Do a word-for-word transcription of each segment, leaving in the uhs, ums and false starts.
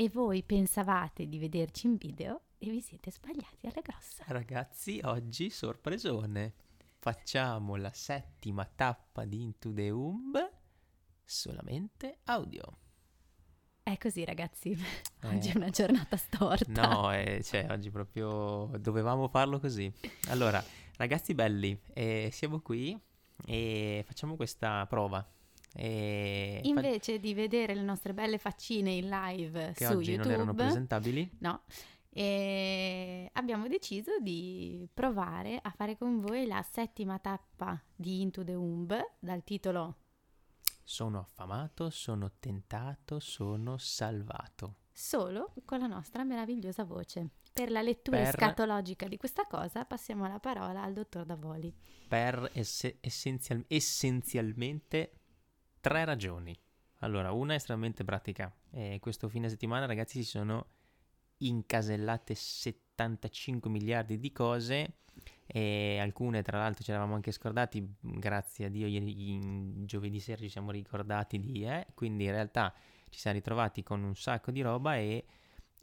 e voi pensavate di vederci in video e vi siete sbagliati alla grossa. Ragazzi, oggi sorpresone, facciamo la settima tappa di Into the Womb solamente audio. È così, ragazzi, eh. Oggi è una giornata storta. No, eh, cioè oggi proprio dovevamo farlo così. Allora, ragazzi belli, eh, siamo qui e facciamo questa prova. E invece fa... di vedere le nostre belle faccine in live che su oggi YouTube, non erano presentabili, no, e abbiamo deciso di provare a fare con voi la settima tappa di Into the Womb dal titolo Sono affamato, sono tentato, sono salvato, solo con la nostra meravigliosa voce. Per la lettura per... escatologica di questa cosa passiamo la parola al dottor Davoli per ess- essenzial- essenzialmente tre ragioni. Allora, una è estremamente pratica. Eh, questo fine settimana, ragazzi, si sono incasellate settantacinque miliardi di cose, e alcune tra l'altro ce l'avamo anche scordati. Grazie a Dio ieri giovedì sera ci siamo ricordati di eh? Quindi in realtà ci siamo ritrovati con un sacco di roba e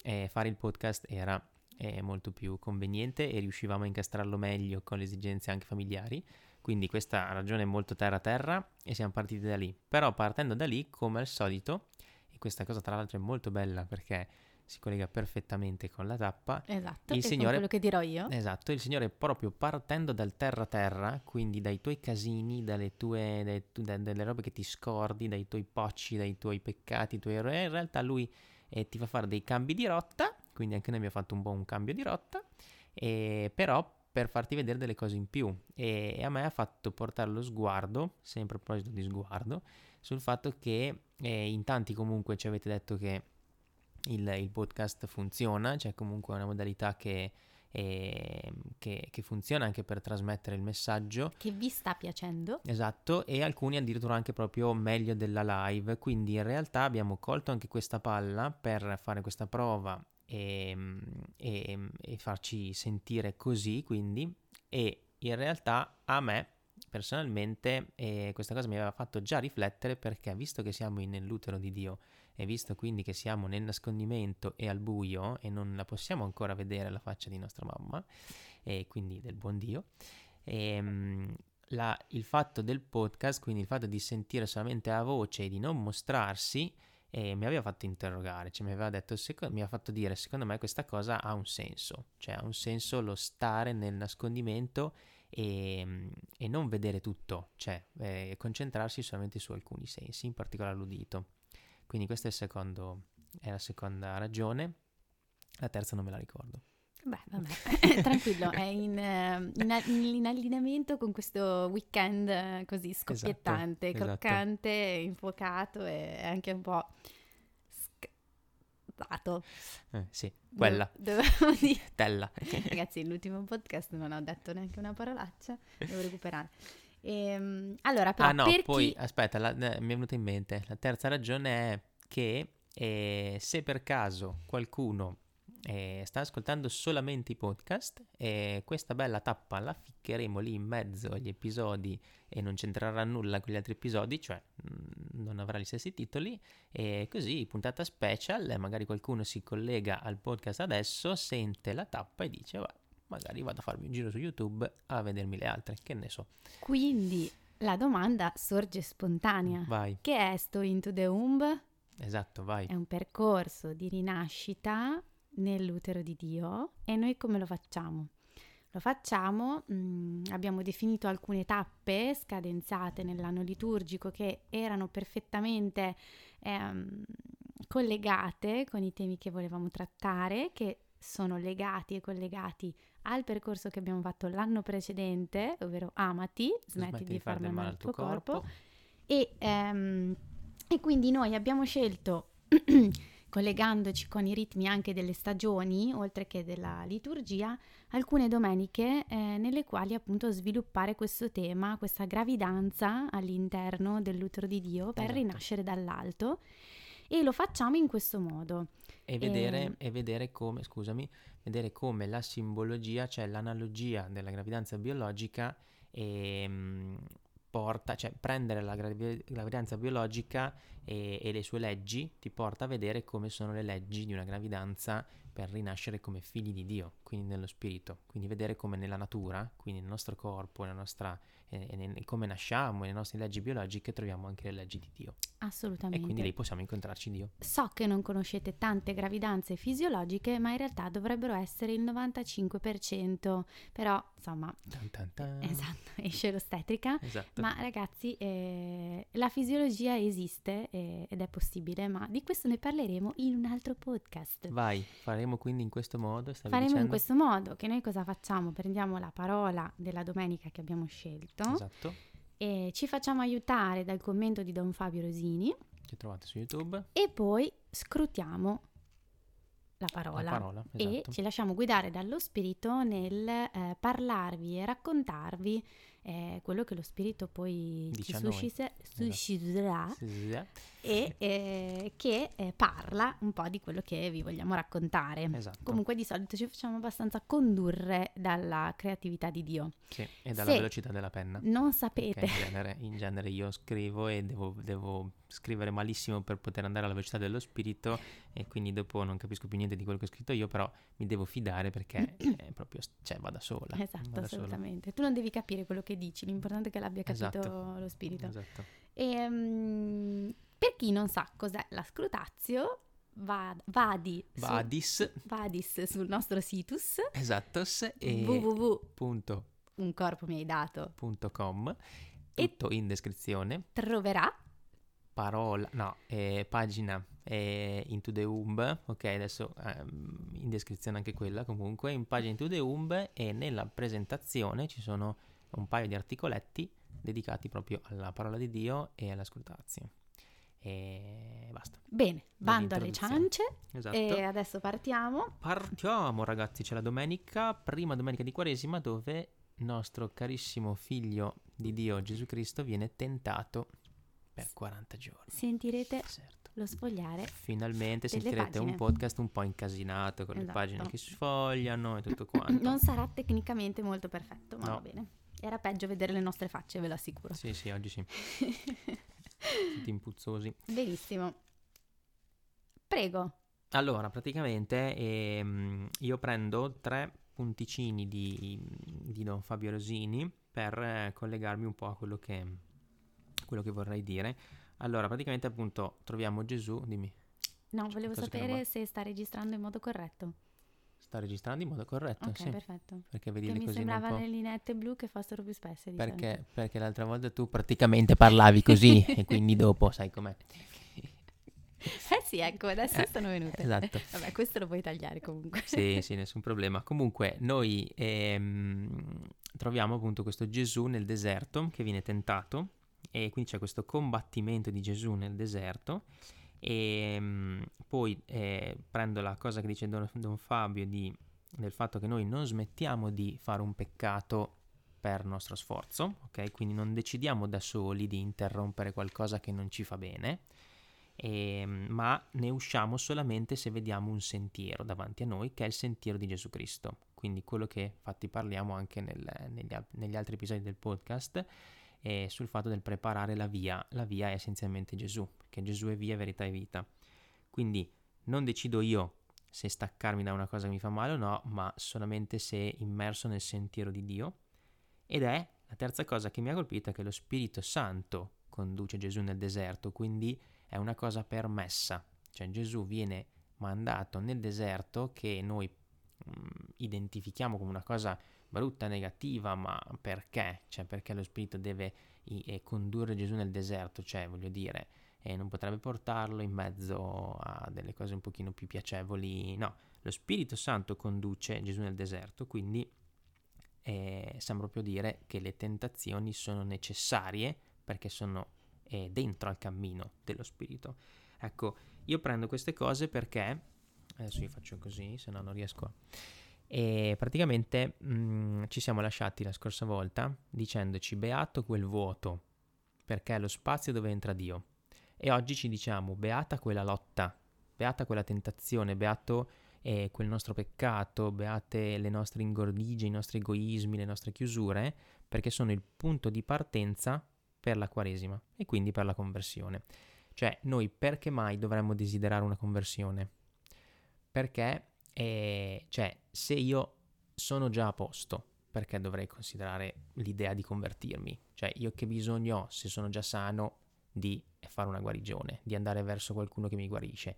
eh, fare il podcast era eh, molto più conveniente e riuscivamo a incastrarlo meglio con le esigenze anche familiari. Quindi questa ragione è molto terra-terra e siamo partiti da lì. Però partendo da lì, come al solito, e questa cosa tra l'altro è molto bella perché si collega perfettamente con la tappa. Esatto, il Signore, quello che dirò io. Esatto, il Signore proprio partendo dal terra-terra, quindi dai tuoi casini, dalle tue dai, da, dalle robe che ti scordi, dai tuoi pocci, dai tuoi peccati, i tuoi errori, in realtà Lui eh, ti fa fare dei cambi di rotta, quindi anche noi abbiamo fatto un po' un cambio di rotta, e però per farti vedere delle cose in più, e, e a me ha fatto portare lo sguardo, sempre a proposito di sguardo, sul fatto che eh, in tanti comunque ci avete detto che il, il podcast funziona, c'è cioè comunque una modalità che, eh, che, che funziona anche per trasmettere il messaggio. Che vi sta piacendo. Esatto, e alcuni addirittura anche proprio meglio della live, quindi in realtà abbiamo colto anche questa palla per fare questa prova E, e, e farci sentire così, quindi, e in realtà a me personalmente eh, questa cosa mi aveva fatto già riflettere, perché visto che siamo nell'utero di Dio e visto quindi che siamo nel nascondimento e al buio e non la possiamo ancora vedere la faccia di nostra mamma e quindi del buon Dio, e, la, il fatto del podcast, quindi il fatto di sentire solamente la voce e di non mostrarsi, e mi aveva fatto interrogare, cioè mi aveva detto, seco- mi ha fatto dire, secondo me questa cosa ha un senso, cioè ha un senso lo stare nel nascondimento e, e non vedere tutto, cioè eh, concentrarsi solamente su alcuni sensi, in particolare l'udito. Quindi questa è, il secondo, è la seconda ragione, la terza non me la ricordo. Beh, vabbè, tranquillo, è in, in, in allineamento con questo weekend così scoppiettante, esatto, croccante, esatto. Infuocato e anche un po' scattato. Eh, sì, quella. Do- dovevo dire. Tella. Ragazzi, l'ultimo podcast non ho detto neanche una parolaccia, devo recuperare. Ehm, allora, però, ah no, per poi, chi... aspetta, la, eh, mi è venuta in mente, la terza ragione è che eh, se per caso qualcuno... Eh, sta ascoltando solamente i podcast e eh, questa bella tappa la ficcheremo lì in mezzo agli episodi e non c'entrerà nulla con gli altri episodi, cioè mh, non avrà gli stessi titoli, e così puntata special, eh, magari qualcuno si collega al podcast adesso, sente la tappa e dice va, magari vado a farmi un giro su YouTube a vedermi le altre, che ne so. Quindi la domanda sorge spontanea. Vai. Che è sto Into the Womb? Esatto, vai. È un percorso di rinascita nell'utero di Dio, e noi come lo facciamo? Lo facciamo, mh, abbiamo definito alcune tappe scadenzate nell'anno liturgico che erano perfettamente ehm, collegate con i temi che volevamo trattare, che sono legati e collegati al percorso che abbiamo fatto l'anno precedente, ovvero amati, smetti, smetti di, di farmi male al tuo corpo, corpo. E, ehm, e quindi noi abbiamo scelto collegandoci con i ritmi anche delle stagioni, oltre che della liturgia, alcune domeniche eh, nelle quali appunto sviluppare questo tema, questa gravidanza all'interno dell'utero di Dio per esatto. Rinascere dall'alto, e lo facciamo in questo modo. E vedere, e... e vedere come, scusami, vedere come la simbologia, cioè l'analogia della gravidanza biologica, e, porta, cioè prendere la gravidanza biologica e, e le sue leggi ti porta a vedere come sono le leggi di una gravidanza per rinascere come figli di Dio, quindi nello spirito, quindi vedere come nella natura, quindi nel nostro corpo, nella nostra, eh, nel, come nasciamo, nelle nostre leggi biologiche troviamo anche le leggi di Dio. Assolutamente. E quindi lì possiamo incontrarci Dio. So che non conoscete tante gravidanze fisiologiche, ma in realtà dovrebbero essere il novantacinque per cento, però insomma... Tan tan tan. Esatto, esce l'ostetrica. Esatto. Ma ragazzi, eh, la fisiologia esiste eh, ed è possibile, ma di questo ne parleremo in un altro podcast. Vai, faremo quindi in questo modo? Stavi faremo dicendo? In questo modo, che noi cosa facciamo? Prendiamo la parola della domenica che abbiamo scelto. Esatto. E ci facciamo aiutare dal commento di Don Fabio Rosini, che trovate su YouTube, e poi scrutiamo la parola, la parola esatto. E ci lasciamo guidare dallo spirito nel eh, parlarvi e raccontarvi eh, quello che lo spirito poi dice ci suscita, susciterà, esatto. E eh, che eh, parla un po' di quello che vi vogliamo raccontare, esatto. Comunque di solito ci facciamo abbastanza condurre dalla creatività di Dio, sì, e dalla Se velocità della penna. Non sapete in genere, in genere io scrivo e devo, devo scrivere malissimo per poter andare alla velocità dello spirito, e quindi dopo non capisco più niente di quello che ho scritto io, però mi devo fidare perché è proprio, cioè, va da sola. Esatto, da assolutamente sola. Tu non devi capire quello che dici, l'importante è che l'abbia capito, esatto, lo spirito, esatto. E, um, per chi non sa cos'è la scrutazio, va, vadi vadis su, vadis sul nostro situs, esatto, e www punto un corpo mi hai dato punto com, tutto in descrizione, troverà parola, no, eh, pagina eh, Into the Womb, ok, adesso ehm, in descrizione anche quella, comunque in pagina Into the Womb, e nella presentazione ci sono un paio di articoletti dedicati proprio alla parola di Dio e alla scrutazio. E basta. Bene, bando alle ciance, esatto. E adesso partiamo. Partiamo ragazzi, c'è la domenica, prima domenica di Quaresima, dove nostro carissimo figlio di Dio Gesù Cristo viene tentato per quaranta giorni. Sentirete, certo, lo sfogliare. Finalmente sentirete un podcast un po' incasinato, con esatto, le pagine che sfogliano e tutto quanto. Non sarà tecnicamente molto perfetto, ma no, va bene. Era peggio vedere le nostre facce, ve lo assicuro. Sì, sì, oggi sì. Tutti impuzzosi. Benissimo. Prego. Allora, praticamente ehm, io prendo tre punticini di, di Don Fabio Rosini per eh, collegarmi un po' a quello che... quello che vorrei dire. Allora, praticamente appunto troviamo Gesù, dimmi. No, volevo sapere se sta registrando in modo corretto. Sta registrando in modo corretto, okay, sì. Ok, perfetto. Perché vedi così mi sembrava le lineette blu che fossero più spesse, diciamo. Perché, perché l'altra volta tu praticamente parlavi così e quindi dopo sai com'è. Eh sì, ecco, adesso eh, sono venute. Esatto. Vabbè, questo lo puoi tagliare comunque. Sì, sì, nessun problema. Comunque noi ehm, troviamo appunto questo Gesù nel deserto che viene tentato. E quindi c'è questo combattimento di Gesù nel deserto, e mh, poi eh, prendo la cosa che dice Don, Don Fabio di, del fatto che noi non smettiamo di fare un peccato per nostro sforzo, ok? Quindi non decidiamo da soli di interrompere qualcosa che non ci fa bene, e, mh, ma ne usciamo solamente se vediamo un sentiero davanti a noi, che è il sentiero di Gesù Cristo, quindi quello che infatti parliamo anche nel, negli, negli altri episodi del podcast, e sul fatto del preparare la via. La via è essenzialmente Gesù, perché Gesù è via, verità e vita. Quindi non decido io se staccarmi da una cosa che mi fa male o no, ma solamente se immerso nel sentiero di Dio. Ed è la terza cosa che mi ha colpito, è che lo Spirito Santo conduce Gesù nel deserto, quindi è una cosa permessa, cioè Gesù viene mandato nel deserto, che noi mh, identifichiamo come una cosa brutta, negativa, ma perché? Cioè perché lo spirito deve i, eh, condurre Gesù nel deserto, cioè voglio dire, eh, non potrebbe portarlo in mezzo a delle cose un pochino più piacevoli, no, lo Spirito Santo conduce Gesù nel deserto, quindi eh, sembra proprio dire che le tentazioni sono necessarie perché sono eh, dentro al cammino dello spirito. Ecco, io prendo queste cose perché, adesso io faccio così, se no non riesco a... E praticamente mh, ci siamo lasciati la scorsa volta dicendoci beato quel vuoto, perché è lo spazio dove entra Dio, e oggi ci diciamo beata quella lotta, beata quella tentazione, beato eh, quel nostro peccato, beate le nostre ingordigie, i nostri egoismi, le nostre chiusure, perché sono il punto di partenza per la Quaresima e quindi per la conversione. Cioè, noi perché mai dovremmo desiderare una conversione? Perché, eh, cioè, se io sono già a posto, perché dovrei considerare l'idea di convertirmi? Cioè, io che bisogno ho, se sono già sano, di fare una guarigione, di andare verso qualcuno che mi guarisce?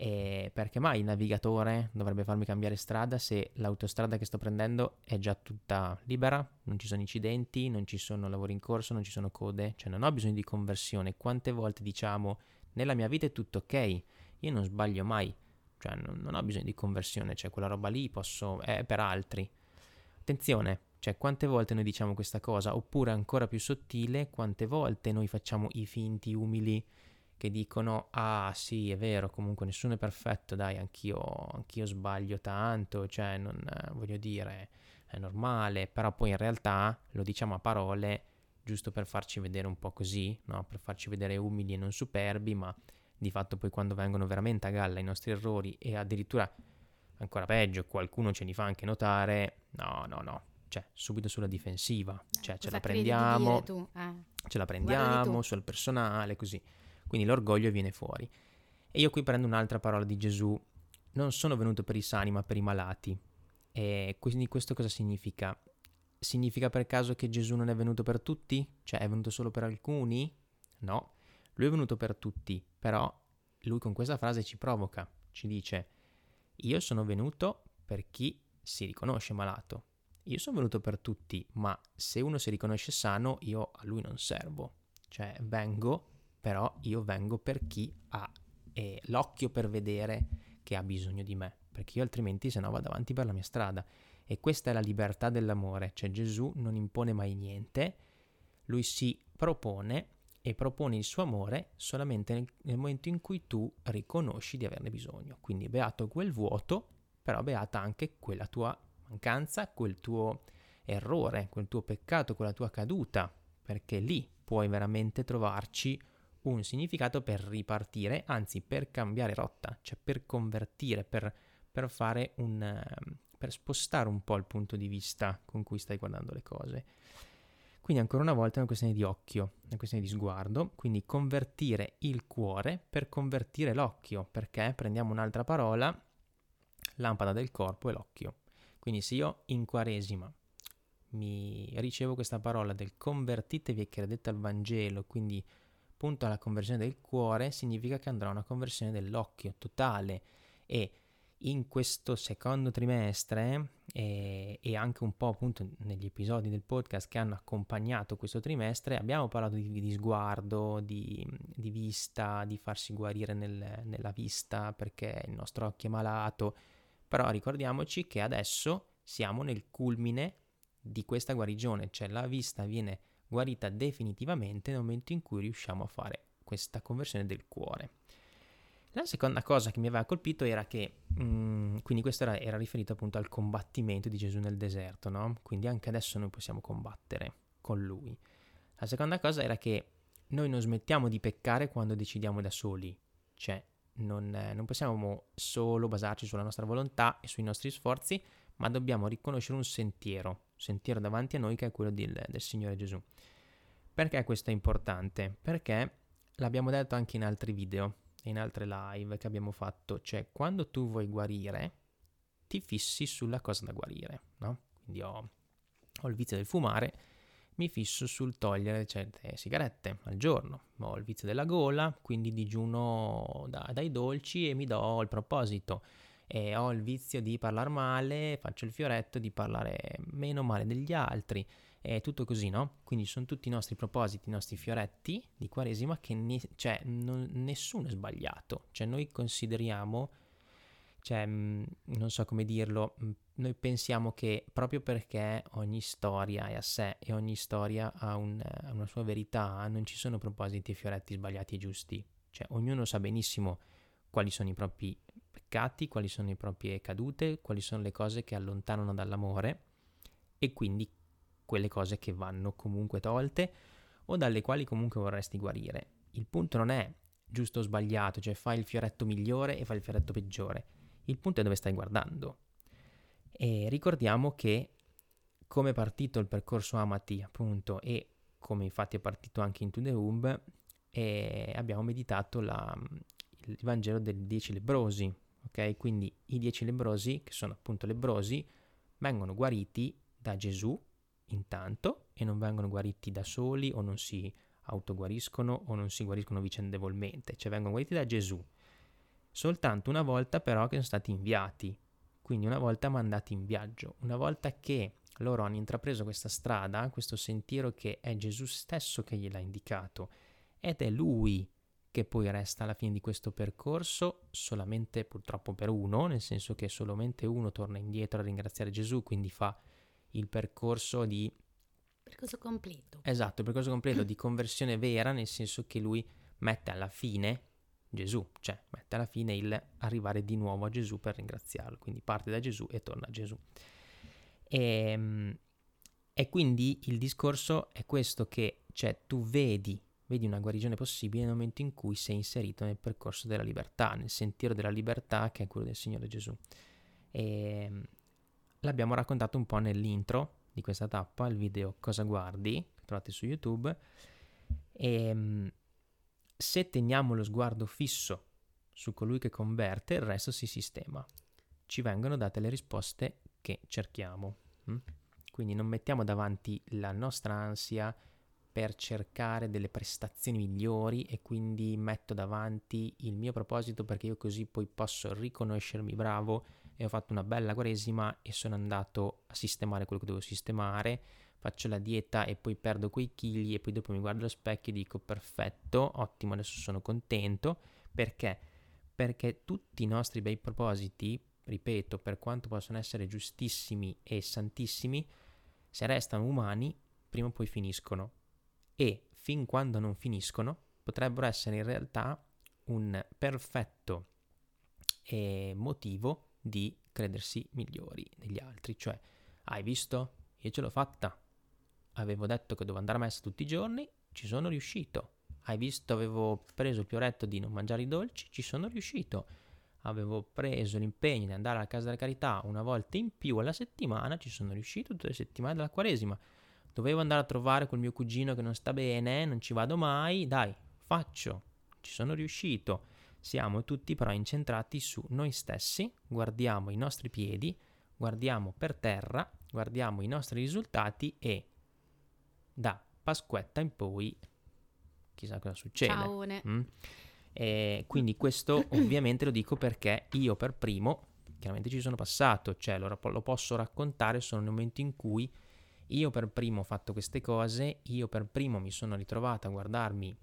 E perché mai il navigatore dovrebbe farmi cambiare strada se l'autostrada che sto prendendo è già tutta libera, non ci sono incidenti, non ci sono lavori in corso, non ci sono code? Cioè, non ho bisogno di conversione. Quante volte diciamo nella mia vita è tutto ok, io non sbaglio mai, cioè non, non ho bisogno di conversione, cioè quella roba lì posso, è per altri. Attenzione, cioè quante volte noi diciamo questa cosa, oppure ancora più sottile, quante volte noi facciamo i finti umili che dicono: ah sì, è vero, comunque nessuno è perfetto, dai, anch'io, anch'io sbaglio tanto, cioè non eh, voglio dire, è normale. Però poi in realtà lo diciamo a parole giusto per farci vedere un po' così, no? Per farci vedere umili e non superbi, ma di fatto poi quando vengono veramente a galla i nostri errori, e addirittura ancora peggio qualcuno ce li fa anche notare, no no no, cioè subito sulla difensiva, cioè eh, ce, la prendiamo, eh. ce la prendiamo sul personale, così. Quindi l'orgoglio viene fuori. E io qui prendo un'altra parola di Gesù: non sono venuto per i sani ma per i malati. E quindi questo cosa significa? Significa per caso che Gesù non è venuto per tutti? Cioè è venuto solo per alcuni? No, lui è venuto per tutti, però lui con questa frase ci provoca, ci dice: io sono venuto per chi si riconosce malato, io sono venuto per tutti, ma se uno si riconosce sano io a lui non servo, cioè vengo, però io vengo per chi ha eh, l'occhio per vedere che ha bisogno di me, perché io altrimenti se no vado avanti per la mia strada. E questa è la libertà dell'amore, cioè Gesù non impone mai niente, lui si propone e propone il suo amore solamente nel, nel momento in cui tu riconosci di averne bisogno. Quindi beato quel vuoto, però beata anche quella tua mancanza, quel tuo errore, quel tuo peccato, quella tua caduta, perché lì puoi veramente trovarci un significato per ripartire, anzi per cambiare rotta, cioè per convertire, per, per fare un per spostare un po' il punto di vista con cui stai guardando le cose. Quindi ancora una volta è una questione di occhio, una questione di sguardo, quindi convertire il cuore per convertire l'occhio, perché prendiamo un'altra parola, lampada del corpo è l'occhio. Quindi se io in Quaresima mi ricevo questa parola del convertitevi e credete al Vangelo, quindi punto alla conversione del cuore, significa che andrà una conversione dell'occhio totale. E in questo secondo trimestre eh, e anche un po' appunto negli episodi del podcast che hanno accompagnato questo trimestre abbiamo parlato di, di sguardo, di, di vista, di farsi guarire nel, nella vista perché il nostro occhio è malato, però ricordiamoci che adesso siamo nel culmine di questa guarigione, cioè la vista viene guarita definitivamente nel momento in cui riusciamo a fare questa conversione del cuore. La seconda cosa che mi aveva colpito era che, mh, quindi questo era, era riferito appunto al combattimento di Gesù nel deserto, no? Quindi anche adesso noi possiamo combattere con lui. La seconda cosa era che noi non smettiamo di peccare quando decidiamo da soli, cioè non, eh, non possiamo solo basarci sulla nostra volontà e sui nostri sforzi, ma dobbiamo riconoscere un sentiero, sentiero davanti a noi che è quello del, del Signore Gesù. Perché questo è importante? Perché l'abbiamo detto anche in altri video, in altre live che abbiamo fatto, cioè quando tu vuoi guarire ti fissi sulla cosa da guarire, no? Quindi ho, ho il vizio del fumare, mi fisso sul togliere certe sigarette al giorno, ho il vizio della gola, quindi digiuno da, dai dolci e mi do il proposito. E ho il vizio di parlare male, faccio il fioretto di parlare meno male degli altri, e tutto così, no? Quindi sono tutti i nostri propositi, i nostri fioretti di Quaresima che ne- cioè, non, nessuno è sbagliato, cioè noi consideriamo, cioè mh, non so come dirlo, mh, noi pensiamo che proprio perché ogni storia è a sé e ogni storia ha, un, ha una sua verità, non ci sono propositi e fioretti sbagliati e giusti, cioè ognuno sa benissimo quali sono i propri peccati, quali sono le proprie cadute, quali sono le cose che allontanano dall'amore e quindi quelle cose che vanno comunque tolte o dalle quali comunque vorresti guarire. Il punto non è giusto o sbagliato, cioè fai il fioretto migliore e fai il fioretto peggiore, il punto è dove stai guardando. E ricordiamo che come è partito il percorso Amati appunto e come infatti è partito anche Into the Womb, e abbiamo meditato la, il Vangelo dei dieci lebbrosi, ok? Quindi i dieci lebbrosi, che sono appunto lebbrosi, vengono guariti da Gesù intanto, e non vengono guariti da soli o non si autoguariscono o non si guariscono vicendevolmente, cioè vengono guariti da Gesù. Soltanto una volta però che sono stati inviati, quindi una volta mandati in viaggio, una volta che loro hanno intrapreso questa strada, questo sentiero che è Gesù stesso che gliel'ha indicato, ed è Lui che poi resta alla fine di questo percorso, solamente purtroppo per uno, nel senso che solamente uno torna indietro a ringraziare Gesù, quindi fa il percorso di... Percorso completo. Esatto, il percorso completo di conversione vera, nel senso che lui mette alla fine Gesù, cioè mette alla fine il arrivare di nuovo a Gesù per ringraziarlo, quindi parte da Gesù e torna a Gesù. E, e quindi il discorso è questo, che cioè tu vedi, vedi una guarigione possibile nel momento in cui sei inserito nel percorso della libertà, nel sentiero della libertà che è quello del Signore Gesù. E l'abbiamo raccontato un po' nell'intro di questa tappa, il video Cosa guardi, che trovate su YouTube. E se teniamo lo sguardo fisso su colui che converte, il resto si sistema, ci vengono date le risposte che cerchiamo. Quindi non mettiamo davanti la nostra ansia per cercare delle prestazioni migliori, e quindi metto davanti il mio proposito, perché io così poi posso riconoscermi bravo e ho fatto una bella quaresima e sono andato a sistemare quello che dovevo sistemare, faccio la dieta e poi perdo quei chili e poi dopo mi guardo allo specchio e dico perfetto, ottimo, adesso sono contento. Perché? Perché tutti i nostri bei propositi, ripeto, per quanto possono essere giustissimi e santissimi, se restano umani prima o poi finiscono, e fin quando non finiscono potrebbero essere in realtà un perfetto eh, motivo di credersi migliori degli altri. Cioè, hai visto? Io ce l'ho fatta, avevo detto che dovevo andare a messa tutti i giorni, ci sono riuscito. Hai visto? Avevo preso il fioretto di non mangiare i dolci, ci sono riuscito. Avevo preso l'impegno di andare alla Casa della Carità una volta in più alla settimana, ci sono riuscito tutte le settimane della quaresima. Dovevo andare a trovare quel mio cugino che non sta bene, non ci vado mai, dai, faccio, ci sono riuscito. Siamo tutti però incentrati su noi stessi, guardiamo i nostri piedi, guardiamo per terra, guardiamo i nostri risultati, e da Pasquetta in poi chissà cosa succede. Ciaone. Mm? E quindi questo ovviamente lo dico perché io per primo chiaramente ci sono passato, cioè lo, lo posso raccontare solo nel momento in cui io per primo ho fatto queste cose, io per primo mi sono ritrovata a guardarmi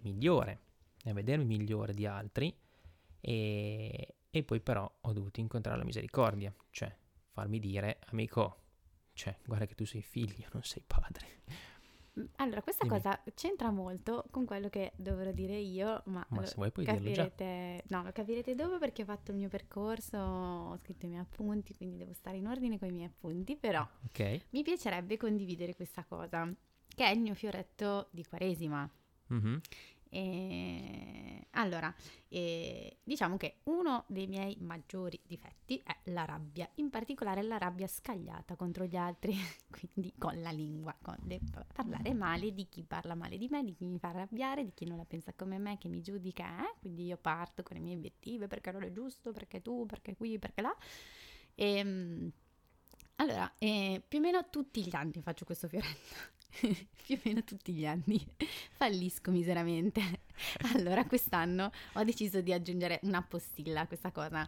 migliore, a vedermi migliore di altri, e, e poi però ho dovuto incontrare la misericordia, cioè farmi dire amico, cioè guarda che tu sei figlio, non sei padre. Allora, questa Dimmi. cosa c'entra molto con quello che dovrò dire io, ma, ma se vuoi puoi capirete, dirlo già. No, lo capirete dopo, perché ho fatto il mio percorso, ho scritto i miei appunti, quindi devo stare in ordine con i miei appunti, però okay. Mi piacerebbe condividere questa cosa, che è il mio fioretto di Quaresima. Mm-hmm. E... Allora, e... diciamo che uno dei miei maggiori difetti è la rabbia, in particolare la rabbia scagliata contro gli altri, quindi con la lingua, con le... parlare male di chi parla male di me, di chi mi fa arrabbiare, di chi non la pensa come me, che mi giudica, eh? Quindi io parto con i miei obiettivi, perché non è giusto, perché tu, perché qui, perché là. E... Allora, eh, più o meno tutti gli anni faccio questo fioretto. Più o meno tutti gli anni fallisco miseramente. Allora quest'anno ho deciso di aggiungere una postilla a questa cosa,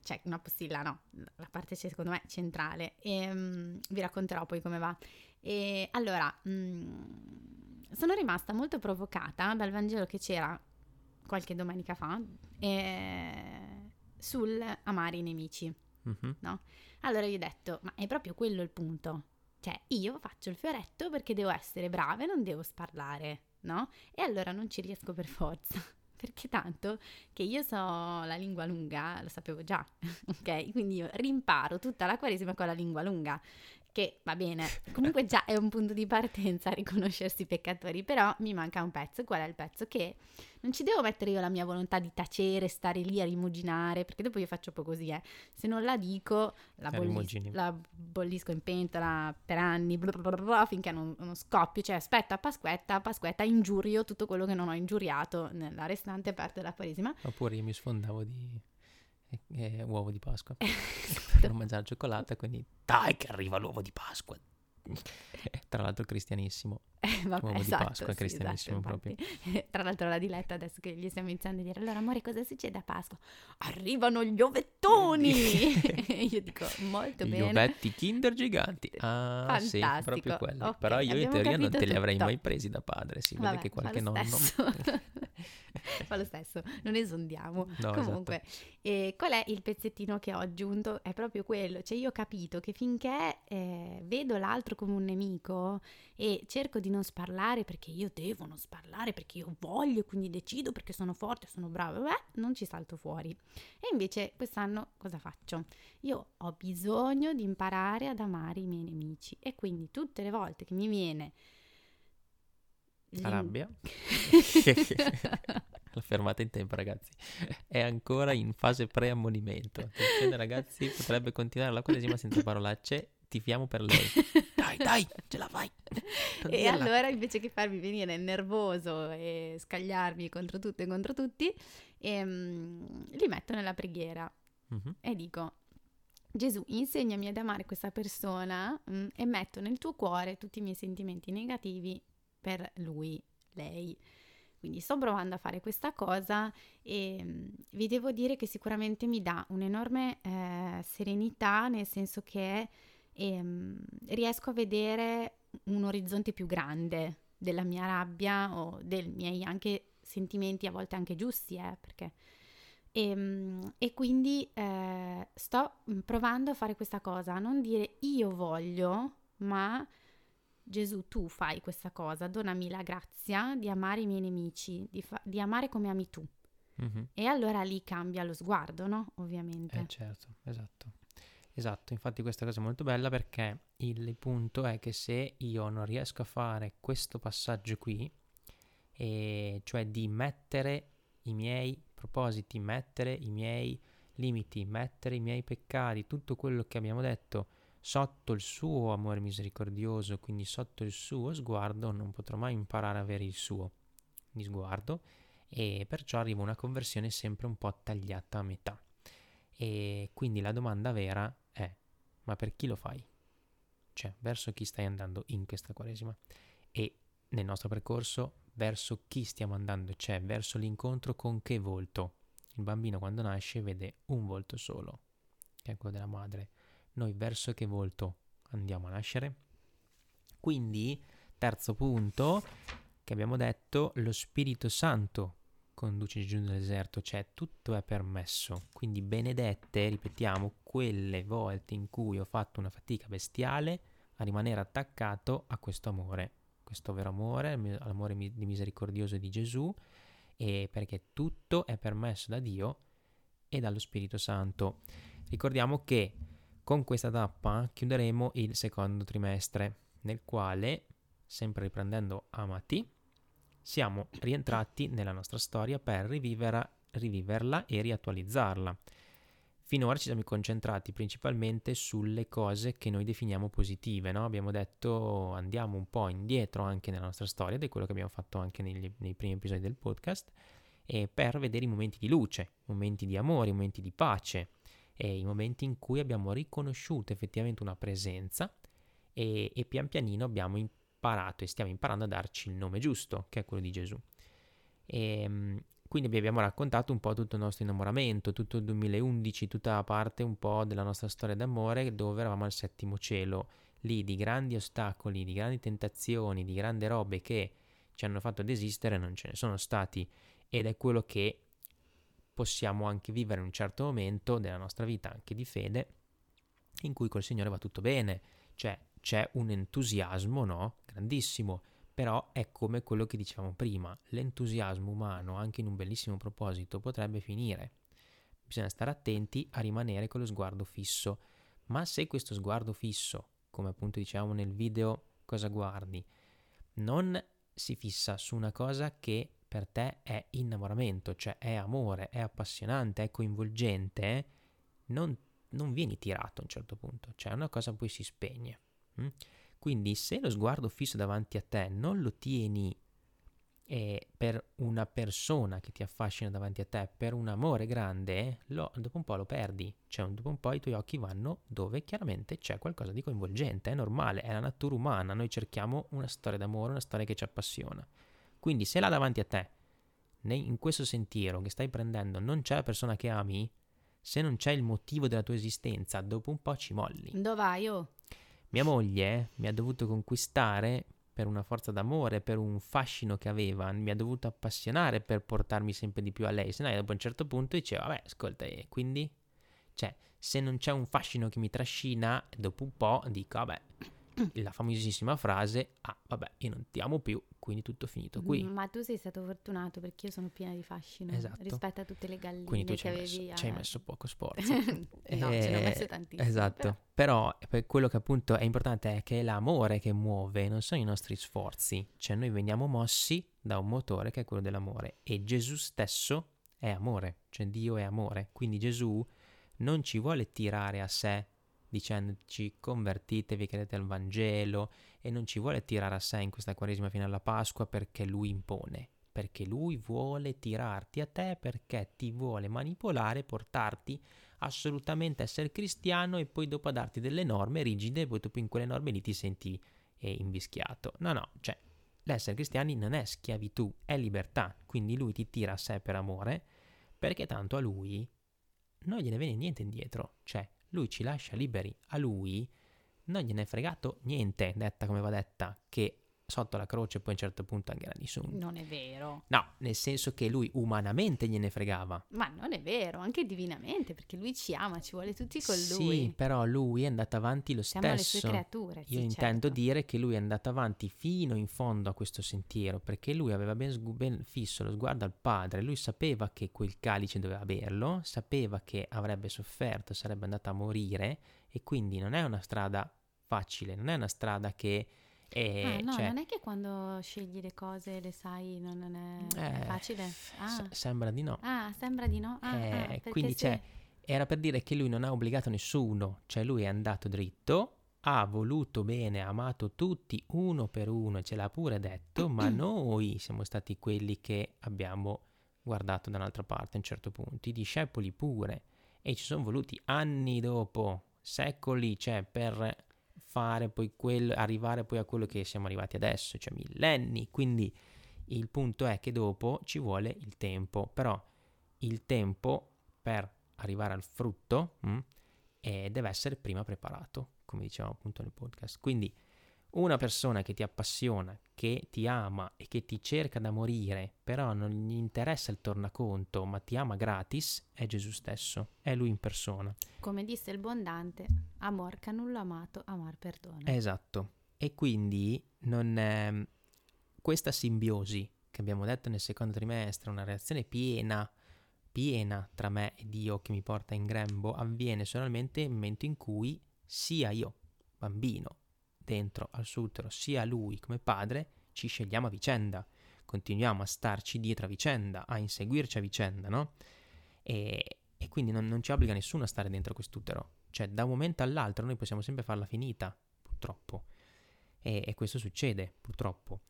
cioè una postilla no, la parte secondo me centrale, e um, vi racconterò poi come va. E allora mh, sono rimasta molto provocata dal Vangelo che c'era qualche domenica fa eh, sul amare i nemici. Uh-huh. No? Allora io ho detto, ma è proprio quello il punto. Cioè, io faccio il fioretto perché devo essere brava e non devo sparlare, no? E allora non ci riesco per forza, perché tanto che io so la lingua lunga, lo sapevo già, ok? Quindi io rimparo tutta la quaresima con la lingua lunga. che va bene, comunque già è un punto di partenza riconoscersi peccatori, però mi manca un pezzo. Qual è il pezzo? Che non ci devo mettere io la mia volontà di tacere, stare lì a rimuginare, perché dopo io faccio un po' così, eh. Se non la dico, la, bollis- la bollisco in pentola per anni, bla bla bla, finché non, non scoppio, cioè aspetta Pasquetta, Pasquetta, ingiurio tutto quello che non ho ingiuriato nella restante parte della Quaresima. Oppure io mi sfondavo di... Eh, uovo di Pasqua per non mangiare cioccolata, quindi dai che arriva l'uovo di Pasqua, tra l'altro cristianissimo, eh, vabbè, uovo esatto, di Pasqua sì, cristianissimo esatto, proprio. Tra l'altro la diletta adesso che gli stiamo iniziando a dire allora amore cosa succede a Pasqua? Arrivano gli ovettoni. Io dico molto gli bene, gli ovetti Kinder giganti, ah fantastico, sì, proprio quelli, okay, però io in teoria non te li tutto. avrei mai presi da padre, si vabbè, vede che qualche nonno fa lo stesso, non esondiamo, no, comunque esatto. Eh, qual è il pezzettino che ho aggiunto? È proprio quello, cioè io ho capito che finché eh, vedo l'altro come un nemico e cerco di non sparlare perché io devo non sparlare, perché io voglio, quindi decido perché sono forte, sono brava, beh, non ci salto fuori. E invece quest'anno cosa faccio? Io ho bisogno di imparare ad amare i miei nemici e quindi tutte le volte che mi viene la rabbia la fermata in tempo, ragazzi, è ancora in fase preammonimento, attenzione ragazzi, potrebbe continuare la Quaresima senza parolacce, tifiamo per lei, dai dai ce la fai. Non e dirla. Allora invece che farmi venire nervoso e scagliarmi contro tutto e contro tutti, ehm, li metto nella preghiera, mm-hmm. e dico Gesù insegnami ad amare questa persona, mh, e metto nel tuo cuore tutti i miei sentimenti negativi per lui, lei. Quindi sto provando a fare questa cosa e vi devo dire che sicuramente mi dà un'enorme eh, serenità, nel senso che ehm, riesco a vedere un orizzonte più grande della mia rabbia o dei miei anche sentimenti, a volte anche giusti, eh, perché... E, e quindi eh, sto provando a fare questa cosa, a non dire io voglio, ma... Gesù, tu fai questa cosa, donami la grazia di amare i miei nemici, di, fa- di amare come ami tu. Mm-hmm. E allora lì cambia lo sguardo, no? Ovviamente. Eh certo, esatto. Esatto, infatti questa cosa è molto bella perché il punto è che se io non riesco a fare questo passaggio qui, e cioè di mettere i miei propositi, mettere i miei limiti, mettere i miei peccati, tutto quello che abbiamo detto, sotto il suo amore misericordioso, quindi sotto il suo sguardo, non potrò mai imparare a avere il suo di sguardo e perciò arriva una conversione sempre un po' tagliata a metà. E quindi la domanda vera è, ma per chi lo fai? Cioè, verso chi stai andando in questa Quaresima? E nel nostro percorso, verso chi stiamo andando? Cioè, verso l'incontro con che volto? Il bambino quando nasce vede un volto solo, che è quello della madre. Noi verso che volto andiamo a nascere? Quindi, terzo punto che abbiamo detto, lo Spirito Santo conduce giù nel deserto, cioè tutto è permesso. Quindi benedette, ripetiamo, quelle volte in cui ho fatto una fatica bestiale a rimanere attaccato a questo amore, questo vero amore, l'amore di misericordioso di Gesù, e perché tutto è permesso da Dio e dallo Spirito Santo. Ricordiamo che con questa tappa chiuderemo il secondo trimestre, nel quale, sempre riprendendo Amati, siamo rientrati nella nostra storia per rivivera, riviverla e riattualizzarla. Finora ci siamo concentrati principalmente sulle cose che noi definiamo positive, no? Abbiamo detto andiamo un po' indietro anche nella nostra storia, di quello che abbiamo fatto anche negli, nei primi episodi del podcast, e per vedere i momenti di luce, momenti di amore, momenti di pace, e i momenti in cui abbiamo riconosciuto effettivamente una presenza e, e pian pianino abbiamo imparato e stiamo imparando a darci il nome giusto, che è quello di Gesù. E quindi vi abbiamo raccontato un po' tutto il nostro innamoramento, tutto il duemilaundici, tutta la parte un po' della nostra storia d'amore dove eravamo al settimo cielo, lì di grandi ostacoli, di grandi tentazioni, di grandi robe che ci hanno fatto desistere, non ce ne sono stati, ed è quello che possiamo anche vivere in un certo momento della nostra vita, anche di fede, in cui col Signore va tutto bene, cioè c'è un entusiasmo, no? Grandissimo, però è come quello che dicevamo prima, l'entusiasmo umano, anche in un bellissimo proposito, potrebbe finire. Bisogna stare attenti a rimanere con lo sguardo fisso, ma se questo sguardo fisso come appunto dicevamo nel video cosa guardi, non si fissa su una cosa che per te è innamoramento, cioè è amore, è appassionante, è coinvolgente, non, non vieni tirato a un certo punto, cioè è una cosa poi si spegne. Mm? Quindi se lo sguardo fisso davanti a te non lo tieni eh, per una persona che ti affascina davanti a te, per un amore grande, lo, dopo un po' lo perdi, cioè dopo un po' i tuoi occhi vanno dove chiaramente c'è qualcosa di coinvolgente, è normale, è la natura umana, noi cerchiamo una storia d'amore, una storia che ci appassiona. Quindi se là davanti a te, in questo sentiero che stai prendendo, non c'è la persona che ami, se non c'è il motivo della tua esistenza, dopo un po' ci molli. Dove vai, oh? Mia moglie mi ha dovuto conquistare per una forza d'amore, per un fascino che aveva, mi ha dovuto appassionare per portarmi sempre di più a lei, se no dopo un certo punto diceva, vabbè, ascolta, e quindi? Cioè, se non c'è un fascino che mi trascina, dopo un po' dico, vabbè, la famosissima frase, ah vabbè io non ti amo più, quindi tutto finito qui. Ma tu sei stato fortunato perché io sono piena di fascino, esatto, rispetto a tutte le galline. Quindi tu ci hai messo, a... messo poco sforzo. No, eh, ce l'ho messo tantissimo. Esatto, però. però per quello che appunto è importante è che è l'amore che muove, non sono i nostri sforzi, cioè noi veniamo mossi da un motore che è quello dell'amore, e Gesù stesso è amore, cioè Dio è amore, quindi Gesù non ci vuole tirare a sé dicendoci convertitevi, credete al Vangelo, e non ci vuole tirare a sé in questa Quaresima fino alla Pasqua perché lui impone, perché lui vuole tirarti a te, perché ti vuole manipolare, portarti assolutamente a essere cristiano e poi dopo a darti delle norme rigide e poi dopo in quelle norme lì ti senti eh, invischiato. No, no, cioè l'essere cristiani non è schiavitù, è libertà, quindi lui ti tira a sé per amore, perché tanto a lui non gliene viene niente indietro, cioè lui ci lascia liberi, a lui non gliene è fregato niente, detta come va detta, che sotto la croce poi a un certo punto anche era nessuno. Non è vero. No, nel senso che lui umanamente gliene fregava. Ma non è vero, anche divinamente, perché lui ci ama, ci vuole tutti con sì, lui. Sì, però lui è andato avanti lo Siamo stesso. Siamo le sue creature, sì, Io certo. intendo dire che lui è andato avanti fino in fondo a questo sentiero, perché lui aveva ben, sgu- ben fisso lo sguardo al Padre, lui sapeva che quel calice doveva berlo, sapeva che avrebbe sofferto, sarebbe andato a morire, e quindi non è una strada facile, non è una strada che... E ah, no, cioè, non è che quando scegli le cose le sai, non, non è, eh, è facile? Ah. S- sembra di no. Ah, sembra di no? Ah, eh, ah, quindi sì. Cioè, era per dire che lui non ha obbligato nessuno, cioè lui è andato dritto, ha voluto bene, ha amato tutti uno per uno, ce l'ha pure detto, ma noi siamo stati quelli che abbiamo guardato da un'altra parte a un certo punto, i discepoli pure, e ci sono voluti anni dopo, secoli, cioè per... fare poi quello, arrivare poi a quello che siamo arrivati adesso, cioè millenni. Quindi il punto è che dopo ci vuole il tempo, però il tempo per arrivare al frutto mh, eh, deve essere prima preparato, come dicevamo appunto nel podcast. Quindi una persona che ti appassiona, che ti ama e che ti cerca da morire, però non gli interessa il tornaconto, ma ti ama gratis, è Gesù stesso, è lui in persona. Come disse il buon Dante, amor che nulla amato, amar perdona. Esatto, e quindi non, eh, questa simbiosi che abbiamo detto nel secondo trimestre, una relazione piena, piena tra me e Dio che mi porta in grembo, avviene solamente nel momento in cui sia io, bambino, dentro al suo utero, sia lui come padre, ci scegliamo a vicenda, continuiamo a starci dietro a vicenda, a inseguirci a vicenda, no? E, e quindi non, non ci obbliga nessuno a stare dentro quest'utero, cioè da un momento all'altro noi possiamo sempre farla finita, purtroppo, e, e questo succede, purtroppo,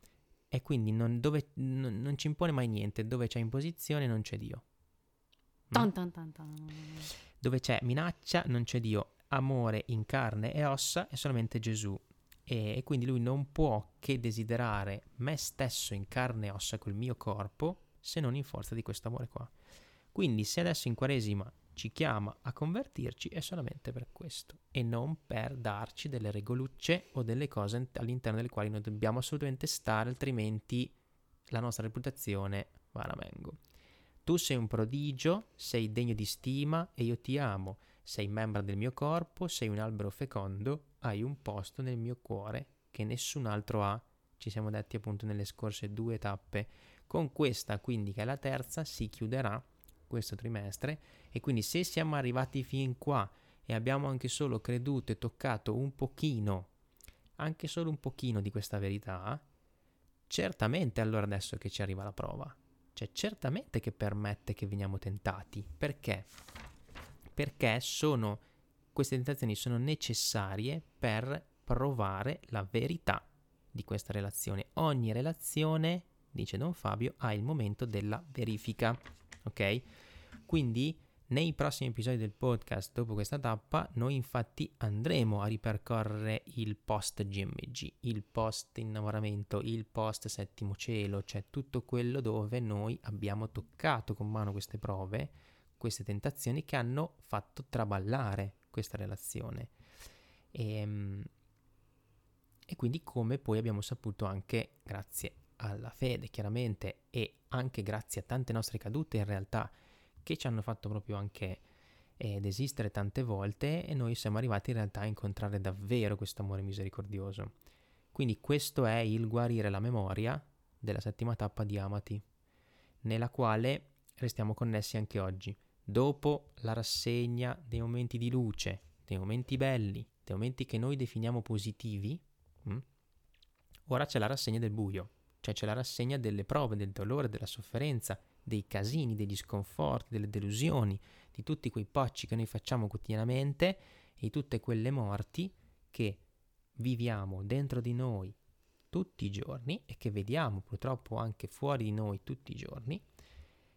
e quindi non, dove, non, non ci impone mai niente, dove c'è imposizione non c'è Dio. Ton, ton, ton, ton. Dove c'è minaccia non c'è Dio, amore in carne e ossa è solamente Gesù. E quindi lui non può che desiderare me stesso in carne e ossa col mio corpo, se non in forza di questo amore qua. Quindi se adesso in Quaresima ci chiama a convertirci è solamente per questo, e non per darci delle regolucce o delle cose all'interno delle quali noi dobbiamo assolutamente stare, altrimenti la nostra reputazione va a ramengo. Tu sei un prodigio, sei degno di stima e io ti amo, sei membro del mio corpo, sei un albero fecondo, hai un posto nel mio cuore che nessun altro ha, ci siamo detti appunto nelle scorse due tappe. Con questa quindi, che è la terza, si chiuderà questo trimestre, e quindi se siamo arrivati fin qua e abbiamo anche solo creduto e toccato un pochino anche solo un pochino di questa verità, certamente allora adesso che ci arriva la prova, cioè certamente che permette che veniamo tentati. Perché? Perché sono, queste tentazioni sono necessarie per provare la verità di questa relazione. Ogni relazione, dice Don Fabio, ha il momento della verifica, ok? Quindi nei prossimi episodi del podcast, dopo questa tappa, noi infatti andremo a ripercorrere il post G M G, il post innamoramento, il post settimo cielo, cioè tutto quello dove noi abbiamo toccato con mano queste prove, queste tentazioni che hanno fatto traballare questa relazione. E, e quindi come poi abbiamo saputo anche grazie alla fede, chiaramente, e anche grazie a tante nostre cadute in realtà, che ci hanno fatto proprio anche eh, desistere tante volte, e noi siamo arrivati in realtà a incontrare davvero questo amore misericordioso. Quindi questo è il guarire la memoria della settima tappa di Amati, nella quale restiamo connessi anche oggi. Dopo la rassegna dei momenti di luce, dei momenti belli, dei momenti che noi definiamo positivi, mh? ora c'è la rassegna del buio, cioè c'è la rassegna delle prove, del dolore, della sofferenza, dei casini, degli sconforti, delle delusioni, di tutti quei pacci che noi facciamo quotidianamente e di tutte quelle morti che viviamo dentro di noi tutti i giorni e che vediamo purtroppo anche fuori di noi tutti i giorni,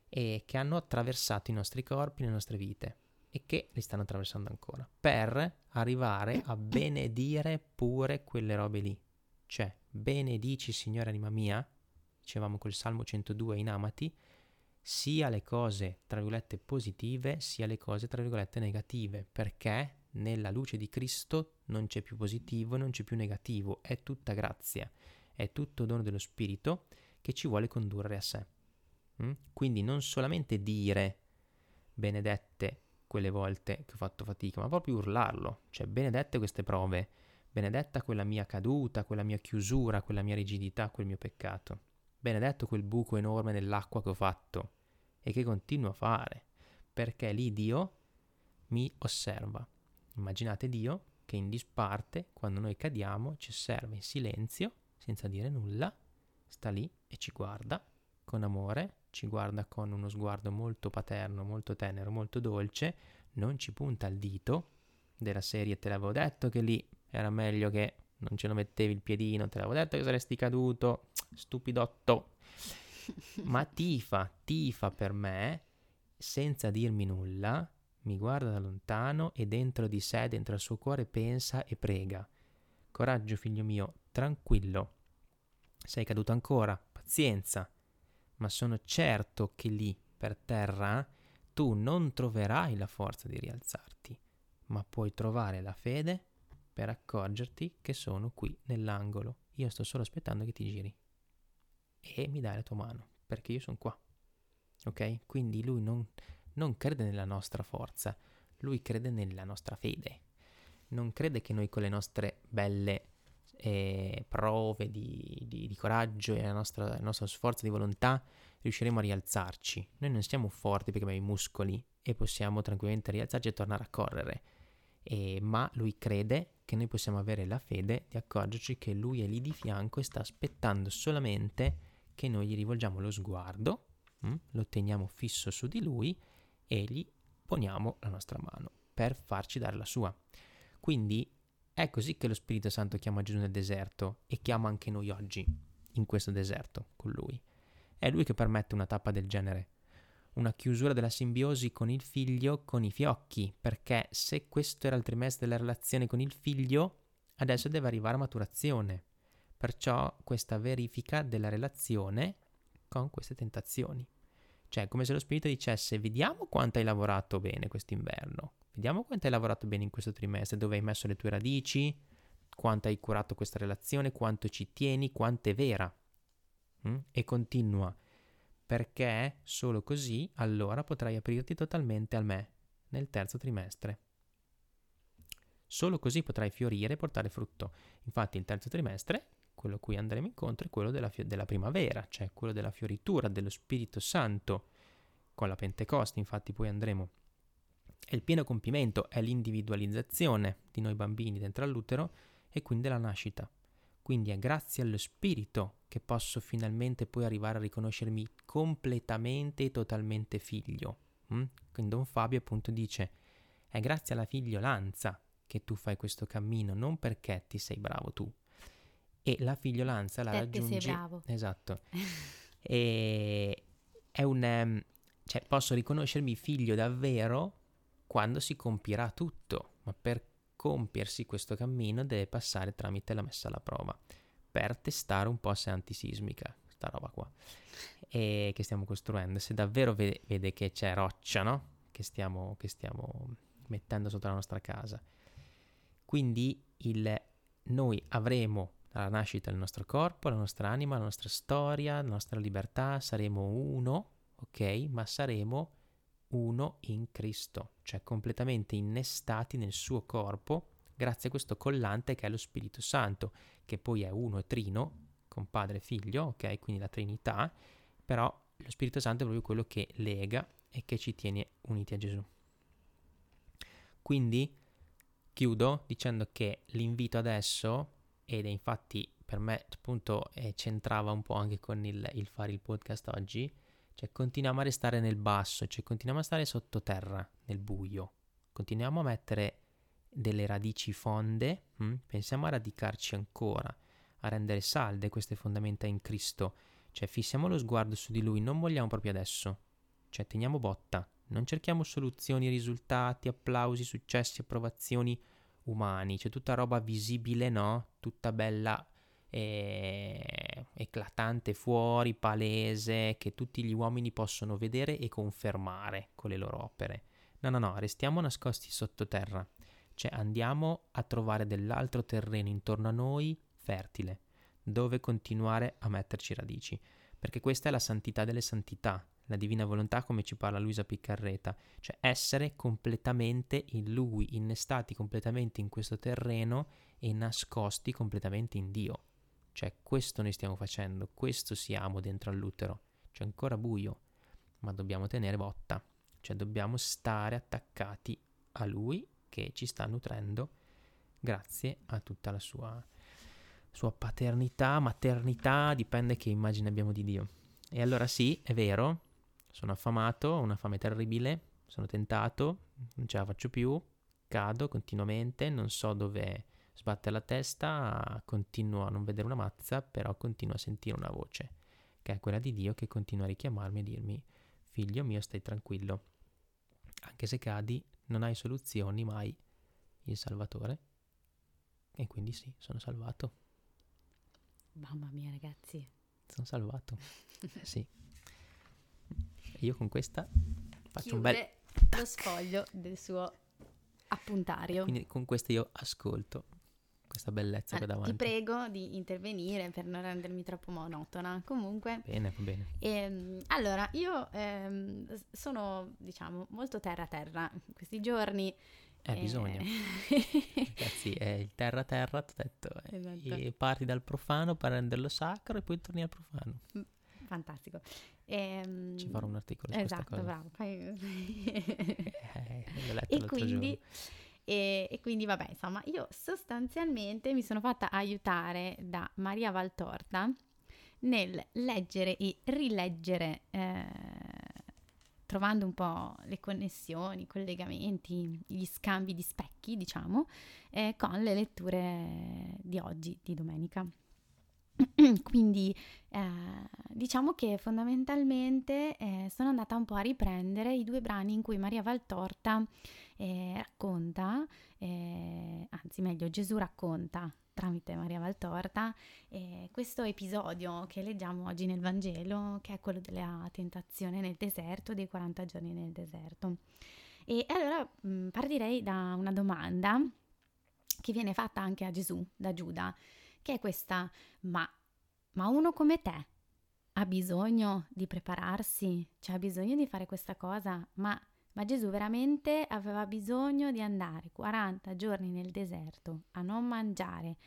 e che hanno attraversato i nostri corpi, le nostre vite, e che li stanno attraversando ancora, per arrivare a benedire pure quelle robe lì. Cioè, benedici Signore anima mia, dicevamo col Salmo centodue in Amati, sia le cose tra virgolette positive sia le cose tra virgolette negative, perché nella luce di Cristo non c'è più positivo, non c'è più negativo, è tutta grazia, è tutto dono dello Spirito che ci vuole condurre a sé. Mm? Quindi non solamente dire benedette quelle volte che ho fatto fatica, ma proprio urlarlo, cioè benedette queste prove, benedetta quella mia caduta, quella mia chiusura, quella mia rigidità, quel mio peccato, benedetto quel buco enorme nell'acqua che ho fatto e che continuo a fare, perché lì Dio mi osserva. Immaginate Dio che in disparte, quando noi cadiamo, ci osserva in silenzio, senza dire nulla, sta lì e ci guarda con amore, ci guarda con uno sguardo molto paterno, molto tenero, molto dolce, non ci punta il dito della serie te l'avevo detto che lì era meglio che non ce lo mettevi il piedino, te l'avevo detto che saresti caduto, stupidotto, ma tifa, tifa per me, senza dirmi nulla, mi guarda da lontano e dentro di sé, dentro il suo cuore pensa e prega. Coraggio figlio mio, tranquillo, sei caduto ancora, pazienza, ma sono certo che lì per terra tu non troverai la forza di rialzarti, ma puoi trovare la fede per accorgerti che sono qui nell'angolo. Io sto solo aspettando che ti giri e mi dai la tua mano, perché io sono qua, ok? Quindi lui non, non crede nella nostra forza, lui crede nella nostra fede, non crede che noi con le nostre belle eh, prove di, di, di coraggio e la nostra, il nostro sforzo di volontà riusciremo a rialzarci. Noi non siamo forti perché abbiamo i muscoli e possiamo tranquillamente rialzarci e tornare a correre, eh, ma lui crede che noi possiamo avere la fede di accorgerci che lui è lì di fianco e sta aspettando solamente che noi gli rivolgiamo lo sguardo, mh? lo teniamo fisso su di lui e gli poniamo la nostra mano per farci dare la sua. Quindi è così che lo Spirito Santo chiama Gesù nel deserto e chiama anche noi oggi in questo deserto con lui. È lui che permette una tappa del genere, una chiusura della simbiosi con il figlio, con i fiocchi, perché se questo era il trimestre della relazione con il figlio, adesso deve arrivare a maturazione. Perciò questa verifica della relazione con queste tentazioni. Cioè, come se lo Spirito dicesse, vediamo quanto hai lavorato bene quest'inverno, vediamo quanto hai lavorato bene in questo trimestre, dove hai messo le tue radici, quanto hai curato questa relazione, quanto ci tieni, quanto è vera. Mm? E continua. Perché solo così allora potrai aprirti totalmente al me nel terzo trimestre. Solo così potrai fiorire e portare frutto. Infatti il terzo trimestre, quello a cui andremo incontro, è quello della, fio- della primavera, cioè quello della fioritura dello Spirito Santo. Con la Pentecoste infatti poi andremo. È il pieno compimento, è l'individualizzazione di noi bambini dentro all'utero, e quindi la nascita. Quindi è grazie allo spirito che posso finalmente poi arrivare a riconoscermi completamente e totalmente figlio. Mm? Quindi Don Fabio appunto dice, è grazie alla figliolanza che tu fai questo cammino, non perché ti sei bravo tu. E la figliolanza la perché raggiungi... sei bravo. Esatto. E è un... Um, cioè posso riconoscermi figlio davvero quando si compirà tutto, ma per compiersi questo cammino deve passare tramite la messa alla prova, per testare un po' se è antisismica questa roba qua e che stiamo costruendo, se davvero vede, vede che c'è roccia, no? Che stiamo, che stiamo mettendo sotto la nostra casa. Quindi il, noi avremo alla nascita il nostro corpo, la nostra anima, la nostra storia, la nostra libertà, saremo uno, ok? Ma saremo uno in Cristo, cioè completamente innestati nel suo corpo grazie a questo collante che è lo Spirito Santo, che poi è uno e trino con Padre e Figlio, ok? Quindi la Trinità, però lo Spirito Santo è proprio quello che lega e che ci tiene uniti a Gesù. Quindi chiudo dicendo che l'invito adesso, ed è infatti per me appunto eh, c'entrava un po' anche con il, il fare il podcast oggi, cioè continuiamo a restare nel basso, cioè continuiamo a stare sottoterra, nel buio, continuiamo a mettere delle radici fonde, hm? Pensiamo a radicarci ancora, a rendere salde queste fondamenta in Cristo, cioè fissiamo lo sguardo su di Lui, non vogliamo proprio adesso, cioè teniamo botta, non cerchiamo soluzioni, risultati, applausi, successi, approvazioni umani, cioè tutta roba visibile, no? Tutta bella... E... eclatante fuori, palese, che tutti gli uomini possono vedere e confermare con le loro opere. No, no, no, restiamo nascosti sottoterra, cioè andiamo a trovare dell'altro terreno intorno a noi fertile, dove continuare a metterci radici, perché questa è la santità delle santità, la divina volontà, come ci parla Luisa Piccarreta, cioè essere completamente in Lui, innestati completamente in questo terreno e nascosti completamente in Dio. Cioè questo noi stiamo facendo, questo siamo dentro all'utero, c'è ancora buio, ma dobbiamo tenere botta, cioè dobbiamo stare attaccati a Lui che ci sta nutrendo grazie a tutta la sua, sua paternità, maternità, dipende che immagine abbiamo di Dio. E allora sì, è vero, sono affamato, ho una fame terribile, sono tentato, non ce la faccio più, cado continuamente, non so dove... sbatte la testa, continuo a non vedere una mazza, però continuo a sentire una voce, che è quella di Dio, che continua a richiamarmi e dirmi, figlio mio, stai tranquillo, anche se cadi non hai soluzioni, ma hai il Salvatore, e quindi sì, sono salvato. Mamma mia ragazzi, sono salvato, sì. E io con questa faccio un bel tac. Lo sfoglio del suo appuntario. Quindi con questo io ascolto questa bellezza allora, che davanti. Ti prego di intervenire per non rendermi troppo monotona. Comunque. Bene, va bene. Ehm, allora, io ehm, sono, diciamo, molto terra-terra in questi giorni. Eh, eh... bisogna. Ragazzi, è il terra-terra, ti ho detto. Esatto. Parti dal profano per renderlo sacro e poi torni al profano. Fantastico. Ehm... Ci farò un articolo su esatto, questa cosa. Bravo. eh, l'ho letto e l'altro quindi... giorno. E, e quindi vabbè, insomma, io sostanzialmente mi sono fatta aiutare da Maria Valtorta nel leggere e rileggere, eh, trovando un po' le connessioni, i collegamenti, gli scambi di specchi, diciamo, eh, con le letture di oggi, di domenica. Quindi eh, diciamo che fondamentalmente eh, sono andata un po' a riprendere i due brani in cui Maria Valtorta eh, racconta, eh, anzi meglio Gesù racconta tramite Maria Valtorta eh, questo episodio che leggiamo oggi nel Vangelo, che è quello della tentazione nel deserto, dei quaranta giorni nel deserto. E allora mh, partirei da una domanda che viene fatta anche a Gesù da Giuda, che è questa, ma, ma uno come te ha bisogno di prepararsi, cioè ha bisogno di fare questa cosa, ma, ma Gesù veramente aveva bisogno di andare quaranta giorni nel deserto a non mangiare,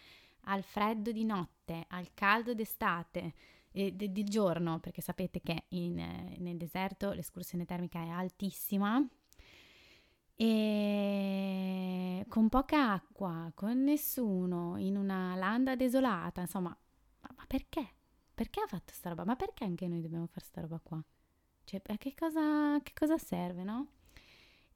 al freddo di notte, al caldo d'estate, eh, di, di giorno, perché sapete che in, eh, nel deserto l'escursione termica è altissima, e con poca acqua, con nessuno, in una landa desolata, insomma, ma, ma perché? Perché ha fatto sta roba? Ma perché anche noi dobbiamo fare sta roba qua? Cioè, a che cosa, che cosa serve, no?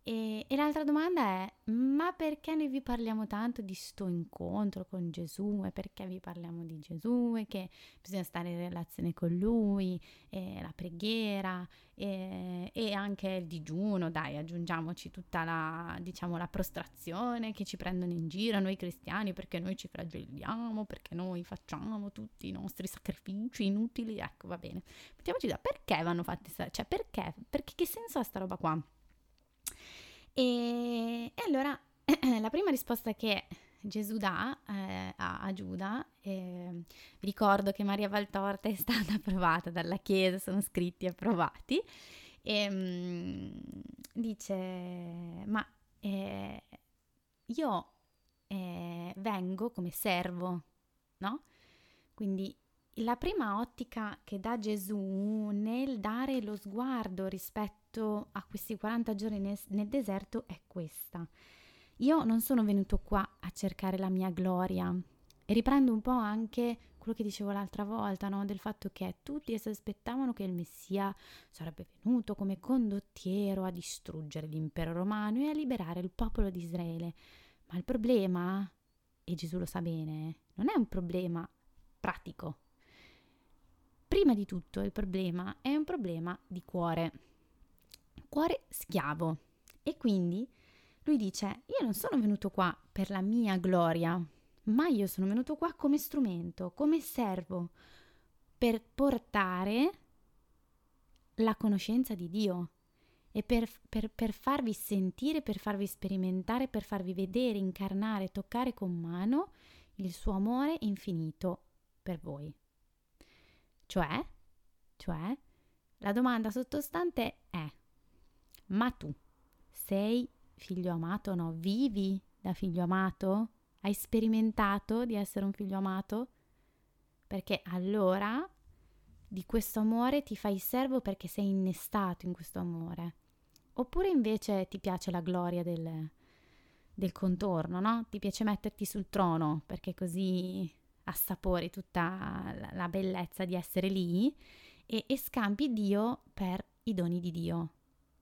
E, e l'altra domanda è, ma perché noi vi parliamo tanto di sto incontro con Gesù? E perché vi parliamo di Gesù? E che bisogna stare in relazione con Lui, e la preghiera, e, e anche il digiuno, dai, aggiungiamoci tutta la, diciamo, la prostrazione che ci prendono in giro noi cristiani, perché noi ci flagelliamo, perché noi facciamo tutti i nostri sacrifici inutili, ecco, va bene. Mettiamoci da, perché vanno fatti, cioè perché? Perché che senso ha sta roba qua? E, e allora la prima risposta che Gesù dà eh, a, a Giuda, eh, vi ricordo che Maria Valtorta è stata approvata dalla Chiesa, sono scritti approvati, e, mh, dice, ma eh, io eh, vengo come servo, no? Quindi la prima ottica che dà Gesù nel dare lo sguardo rispetto a questi quaranta giorni nel, nel deserto è questa: io non sono venuto qua a cercare la mia gloria. E riprendo un po' anche quello che dicevo l'altra volta, no? Del fatto che tutti si aspettavano che il Messia sarebbe venuto come condottiero a distruggere l'impero romano e a liberare il popolo di Israele. Ma il problema, e Gesù lo sa bene, non è un problema pratico. Prima di tutto il problema è un problema di cuore. Cuore schiavo. E quindi lui dice: io non sono venuto qua per la mia gloria, ma io sono venuto qua come strumento, come servo, per portare la conoscenza di Dio e per, per, per farvi sentire, per farvi sperimentare, per farvi vedere, incarnare, toccare con mano il suo amore infinito per voi. Cioè, cioè, la domanda sottostante è: ma tu sei figlio amato o no? Vivi da figlio amato? Hai sperimentato di essere un figlio amato? Perché allora di questo amore ti fai servo, perché sei innestato in questo amore. Oppure invece ti piace la gloria del, del contorno, no? Ti piace metterti sul trono perché così assapori tutta la bellezza di essere lì e, e scampi Dio per i doni di Dio.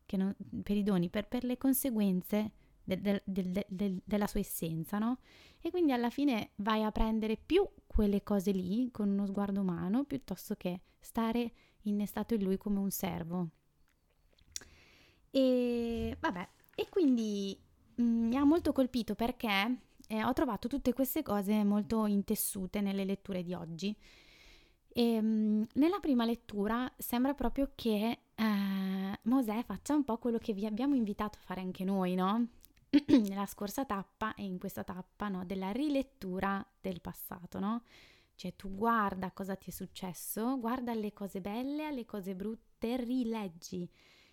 Che non, per i doni, per, per le conseguenze del, del, del, del, della sua essenza, no? E quindi alla fine vai a prendere più quelle cose lì con uno sguardo umano piuttosto che stare innestato in lui come un servo. E vabbè, e quindi mh, mi ha molto colpito perché eh, ho trovato tutte queste cose molto intessute nelle letture di oggi. E, mh, nella prima lettura sembra proprio che eh, Mosè faccia un po' quello che vi abbiamo invitato a fare anche noi, no? Nella scorsa tappa e in questa tappa, no? Della rilettura del passato, no? Cioè tu guarda cosa ti è successo, guarda le cose belle, alle cose brutte, rileggi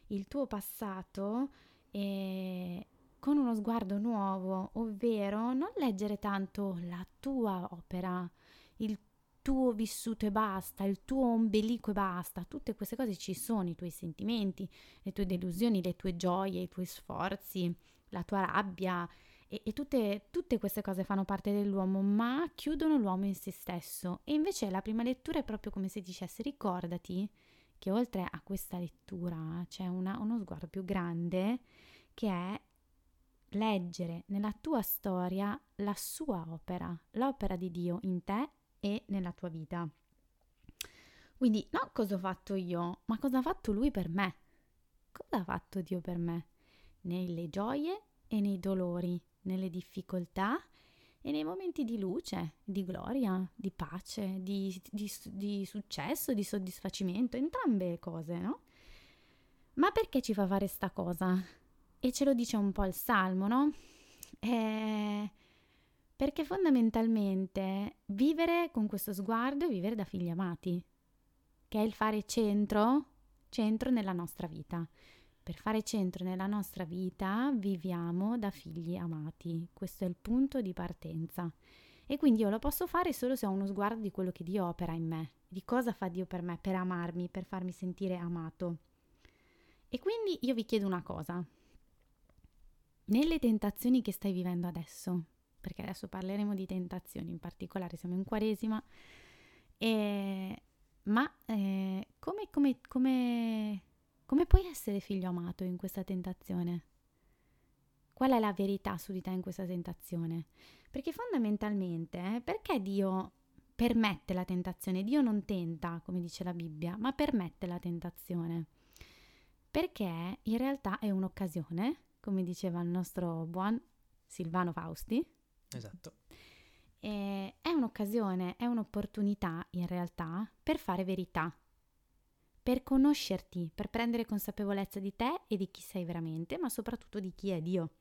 il tuo passato e con uno sguardo nuovo, ovvero non leggere tanto la tua opera, il tuo vissuto e basta, il tuo ombelico e basta, tutte queste cose ci sono, i tuoi sentimenti, le tue delusioni, le tue gioie, i tuoi sforzi, la tua rabbia e, e tutte, tutte queste cose fanno parte dell'uomo, ma chiudono l'uomo in se stesso. E invece la prima lettura è proprio come se dicesse: ricordati che oltre a questa lettura c'è una, uno sguardo più grande, che è leggere nella tua storia la sua opera, l'opera di Dio in te e nella tua vita. Quindi non cosa ho fatto io, ma cosa ha fatto lui per me, cosa ha fatto Dio per me nelle gioie e nei dolori, nelle difficoltà e nei momenti di luce, di gloria, di pace, di, di, di successo, di soddisfacimento, entrambe cose, no? Ma perché ci fa fare sta cosa? E ce lo dice un po' il Salmo, no? Eh, Perché fondamentalmente vivere con questo sguardo è vivere da figli amati, che è il fare centro, centro nella nostra vita. Per fare centro nella nostra vita viviamo da figli amati, questo è il punto di partenza. E quindi io lo posso fare solo se ho uno sguardo di quello che Dio opera in me, di cosa fa Dio per me, per amarmi, per farmi sentire amato. E quindi io vi chiedo una cosa: nelle tentazioni che stai vivendo adesso, perché adesso parleremo di tentazioni in particolare, siamo in Quaresima, e, ma eh, come, come, come, come puoi essere figlio amato in questa tentazione? Qual è la verità su di te in questa tentazione? Perché fondamentalmente, eh, perché Dio permette la tentazione? Dio non tenta, come dice la Bibbia, ma permette la tentazione. Perché in realtà è un'occasione, come diceva il nostro buon Silvano Fausti. Esatto. E è un'occasione, è un'opportunità in realtà per fare verità, per conoscerti, per prendere consapevolezza di te e di chi sei veramente, ma soprattutto di chi è Dio.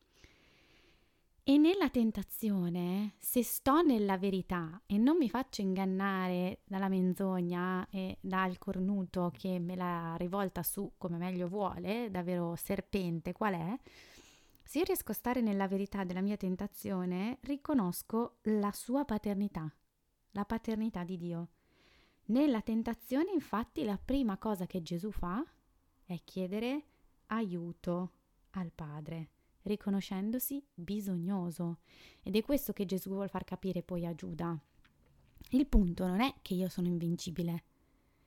E nella tentazione, se sto nella verità e non mi faccio ingannare dalla menzogna e dal cornuto che me la rivolta su come meglio vuole, davvero serpente qual è, se io riesco a stare nella verità della mia tentazione, riconosco la sua paternità, la paternità di Dio. Nella tentazione, infatti, la prima cosa che Gesù fa è chiedere aiuto al Padre, riconoscendosi bisognoso, ed è questo che Gesù vuol far capire poi a Giuda. Il punto non è che io sono invincibile,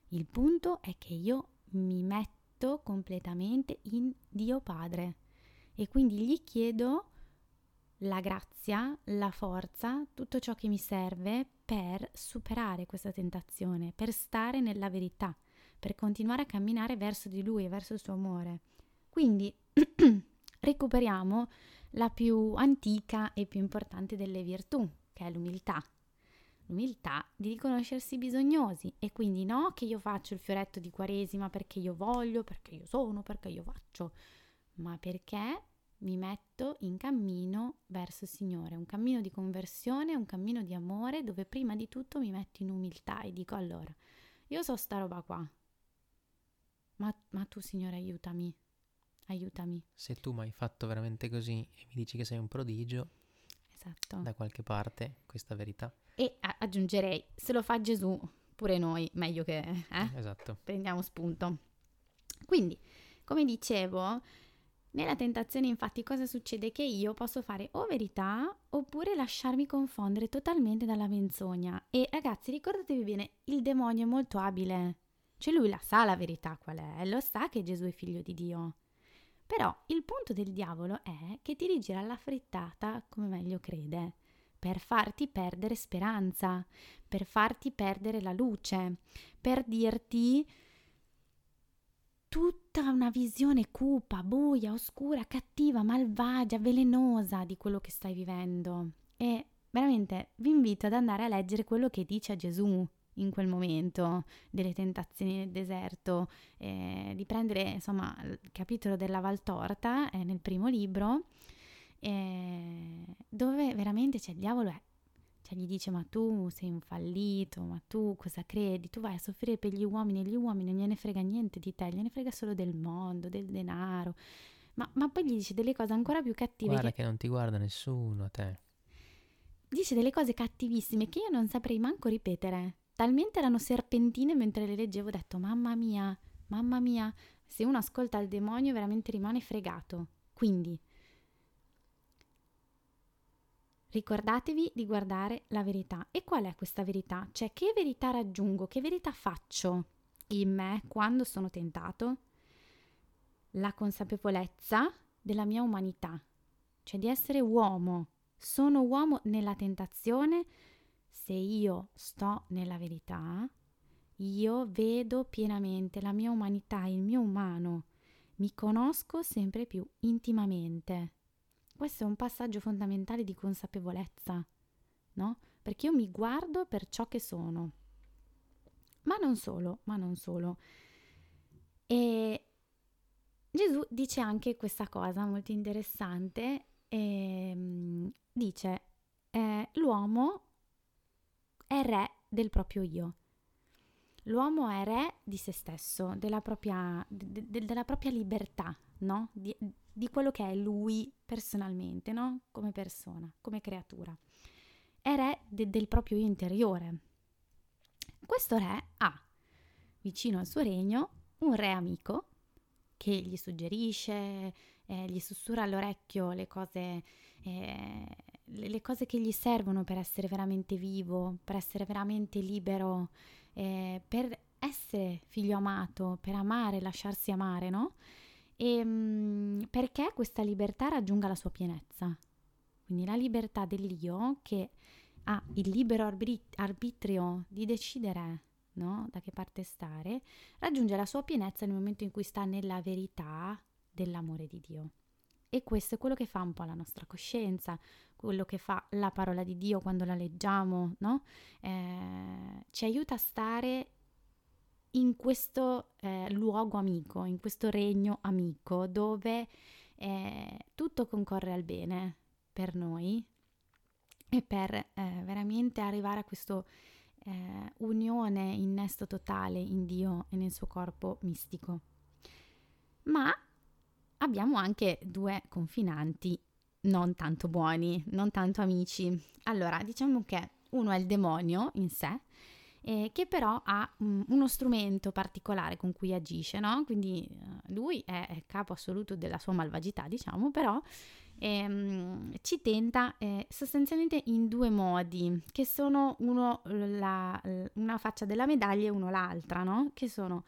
il punto è che io mi metto completamente in Dio Padre e quindi gli chiedo la grazia, la forza, tutto ciò che mi serve per superare questa tentazione, per stare nella verità, per continuare a camminare verso di Lui e verso il suo amore. Quindi recuperiamo la più antica e più importante delle virtù, che è l'umiltà. L'umiltà di riconoscersi bisognosi, e quindi no che io faccio il fioretto di Quaresima perché io voglio, perché io sono, perché io faccio, ma perché mi metto in cammino verso il Signore, un cammino di conversione, un cammino di amore, dove prima di tutto mi metto in umiltà e dico: allora, io so sta roba qua, ma, ma tu, Signore, aiutami. Aiutami. Se tu mi hai fatto veramente così e mi dici che sei un prodigio, esatto, da qualche parte questa verità. E a- aggiungerei, se lo fa Gesù, pure noi, meglio che eh? Esatto. Prendiamo spunto. Quindi, come dicevo, nella tentazione infatti cosa succede? Che io posso fare o verità oppure lasciarmi confondere totalmente dalla menzogna. E ragazzi, ricordatevi bene, il demonio è molto abile, cioè lui la sa la verità qual è, lo sa che Gesù è figlio di Dio. Però il punto del diavolo è che ti rigira alla frittata come meglio crede, per farti perdere speranza, per farti perdere la luce, per dirti tutta una visione cupa, buia, oscura, cattiva, malvagia, velenosa di quello che stai vivendo. E veramente vi invito ad andare a leggere quello che dice a Gesù in quel momento delle tentazioni nel deserto, eh, di prendere insomma il capitolo della Valtorta, eh, nel primo libro, eh, dove veramente c'è, cioè, il diavolo è, cioè, gli dice: ma tu sei un fallito, ma tu cosa credi? Tu vai a soffrire per gli uomini e gli uomini non gliene frega niente di te, gliene frega solo del mondo, del denaro, ma, ma poi gli dice delle cose ancora più cattive. Guarda che... che non ti guarda nessuno a te. Dice delle cose cattivissime che io non saprei manco ripetere. Talmente erano serpentine, mentre le leggevo ho detto: mamma mia, mamma mia, se uno ascolta il demonio veramente rimane fregato. Quindi ricordatevi di guardare la verità. E qual è questa verità? Cioè, che verità raggiungo, che verità faccio in me quando sono tentato? La consapevolezza della mia umanità, cioè di essere uomo. Sono uomo nella tentazione. Se io sto nella verità, io vedo pienamente la mia umanità, il mio umano, mi conosco sempre più intimamente. Questo è un passaggio fondamentale di consapevolezza, no? Perché io mi guardo per ciò che sono. Ma non solo, ma non solo. E Gesù dice anche questa cosa molto interessante, e dice eh, l'uomo è re del proprio io. L'uomo è re di se stesso, della propria, de, de, della propria libertà, no? Di, di quello che è lui personalmente, no? Come persona, come creatura. È re de, del proprio io interiore. Questo re ha vicino al suo regno un re amico che gli suggerisce, eh, gli sussurra all'orecchio le cose, eh, le cose che gli servono per essere veramente vivo, per essere veramente libero, eh, per essere figlio amato, per amare, lasciarsi amare, no? E mh, perché questa libertà raggiunga la sua pienezza. Quindi la libertà dell'io che ha il libero arbit- arbitrio di decidere, no? Da che parte stare, raggiunge la sua pienezza nel momento in cui sta nella verità dell'amore di Dio. E questo è quello che fa un po' la nostra coscienza, quello che fa la parola di Dio quando la leggiamo, no? Eh, ci aiuta a stare in questo eh, luogo amico, in questo regno amico, dove eh, tutto concorre al bene per noi e per eh, veramente arrivare a questo eh, unione, innesto totale in Dio e nel suo corpo mistico. Ma abbiamo anche due confinanti non tanto buoni, non tanto amici. Allora, diciamo che uno è il demonio in sé, eh, che però ha mh, uno strumento particolare con cui agisce, no? Quindi eh, lui è, è capo assoluto della sua malvagità, diciamo, però eh, mh, ci tenta eh, sostanzialmente in due modi, che sono uno la, una faccia della medaglia e uno l'altra, no? Che sono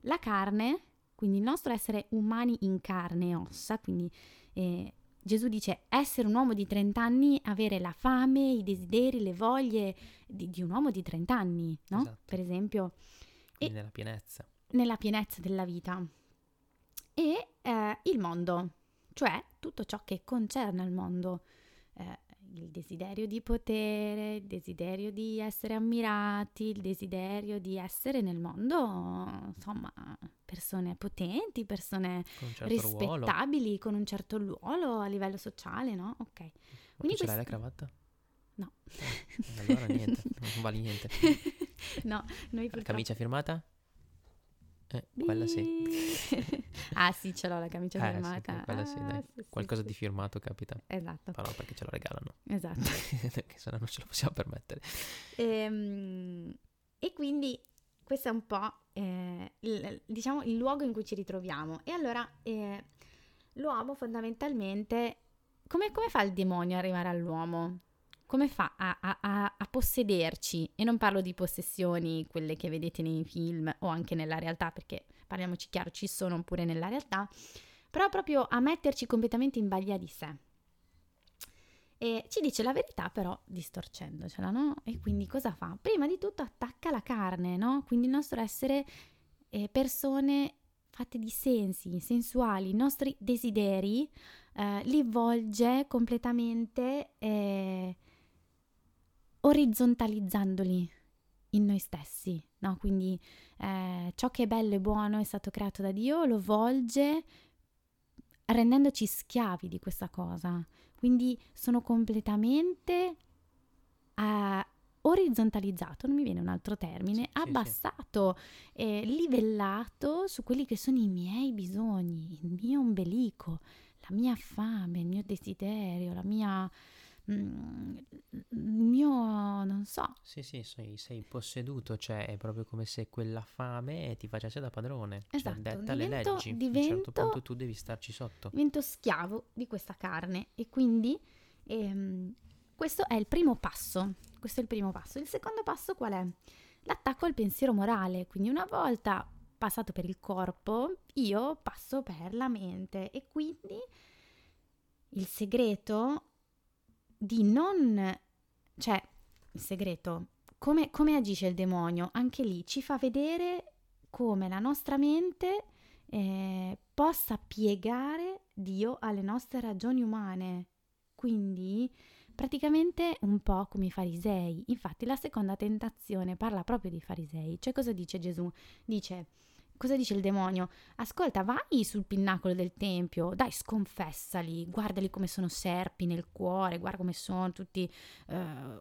la carne, quindi il nostro essere umani in carne e ossa, quindi eh, Gesù dice essere un uomo di trenta anni, avere la fame, i desideri, le voglie di, di un uomo di trenta anni, no? Esatto. Per esempio. Quindi e nella pienezza. Nella pienezza della vita. E eh, il mondo, cioè tutto ciò che concerne al mondo, eh, il desiderio di potere, il desiderio di essere ammirati, il desiderio di essere nel mondo, insomma, persone potenti, persone con un certo rispettabili, ruolo. Con un certo ruolo a livello sociale, no? Ok. Quindi tu ce l'hai la cravatta? No. Eh, allora niente, non vale niente. No, noi purtroppo... La camicia firmata? Eh, quella sì. Ah sì, ce l'ho la camicia eh, firmata. Sì, quella ah, sì, dai. Sì, qualcosa sì, di firmato capita. Esatto. Però perché ce la regalano. Esatto. Perché se no non ce la possiamo permettere. E, e quindi questo è un po' eh, il, diciamo il luogo in cui ci ritroviamo. E allora eh, l'uomo fondamentalmente, come, come fa il demonio ad arrivare all'uomo? Come fa a, a, a possederci? E non parlo di possessioni, quelle che vedete nei film o anche nella realtà, perché parliamoci chiaro, ci sono pure nella realtà, però proprio a metterci completamente in balia di sé. E ci dice la verità però distorcendocela, no? E quindi cosa fa? Prima di tutto attacca la carne, no? Quindi il nostro essere eh, persone fatte di sensi, sensuali, i nostri desideri eh, li volge completamente... Eh, orizzontalizzandoli in noi stessi, no? Quindi eh, ciò che è bello e buono è stato creato da Dio, lo volge rendendoci schiavi di questa cosa. Quindi sono completamente eh, orizzontalizzato, non mi viene un altro termine, sì, abbassato, sì, sì. Eh, livellato su quelli che sono i miei bisogni, il mio ombelico, la mia fame, il mio desiderio, la mia... Io non so. Sì, sì, sei, sei posseduto, cioè è proprio come se quella fame ti facesse da padrone. Esatto, cioè detta le leggi. Divento, a un certo punto tu devi starci sotto. Divento schiavo di questa carne e quindi ehm, questo è il primo passo. Questo è il primo passo. Il secondo passo qual è? L'attacco al pensiero morale. Quindi una volta passato per il corpo, io passo per la mente e quindi il segreto di non, cioè il segreto, come, come agisce il demonio, anche lì ci fa vedere come la nostra mente eh, possa piegare Dio alle nostre ragioni umane, quindi praticamente un po' come i farisei. Infatti la seconda tentazione parla proprio dei farisei, cioè cosa dice Gesù? Dice, cosa dice il demonio? Ascolta, vai sul pinnacolo del tempio, dai, sconfessali, guardali come sono serpi nel cuore, guarda come sono tutti eh,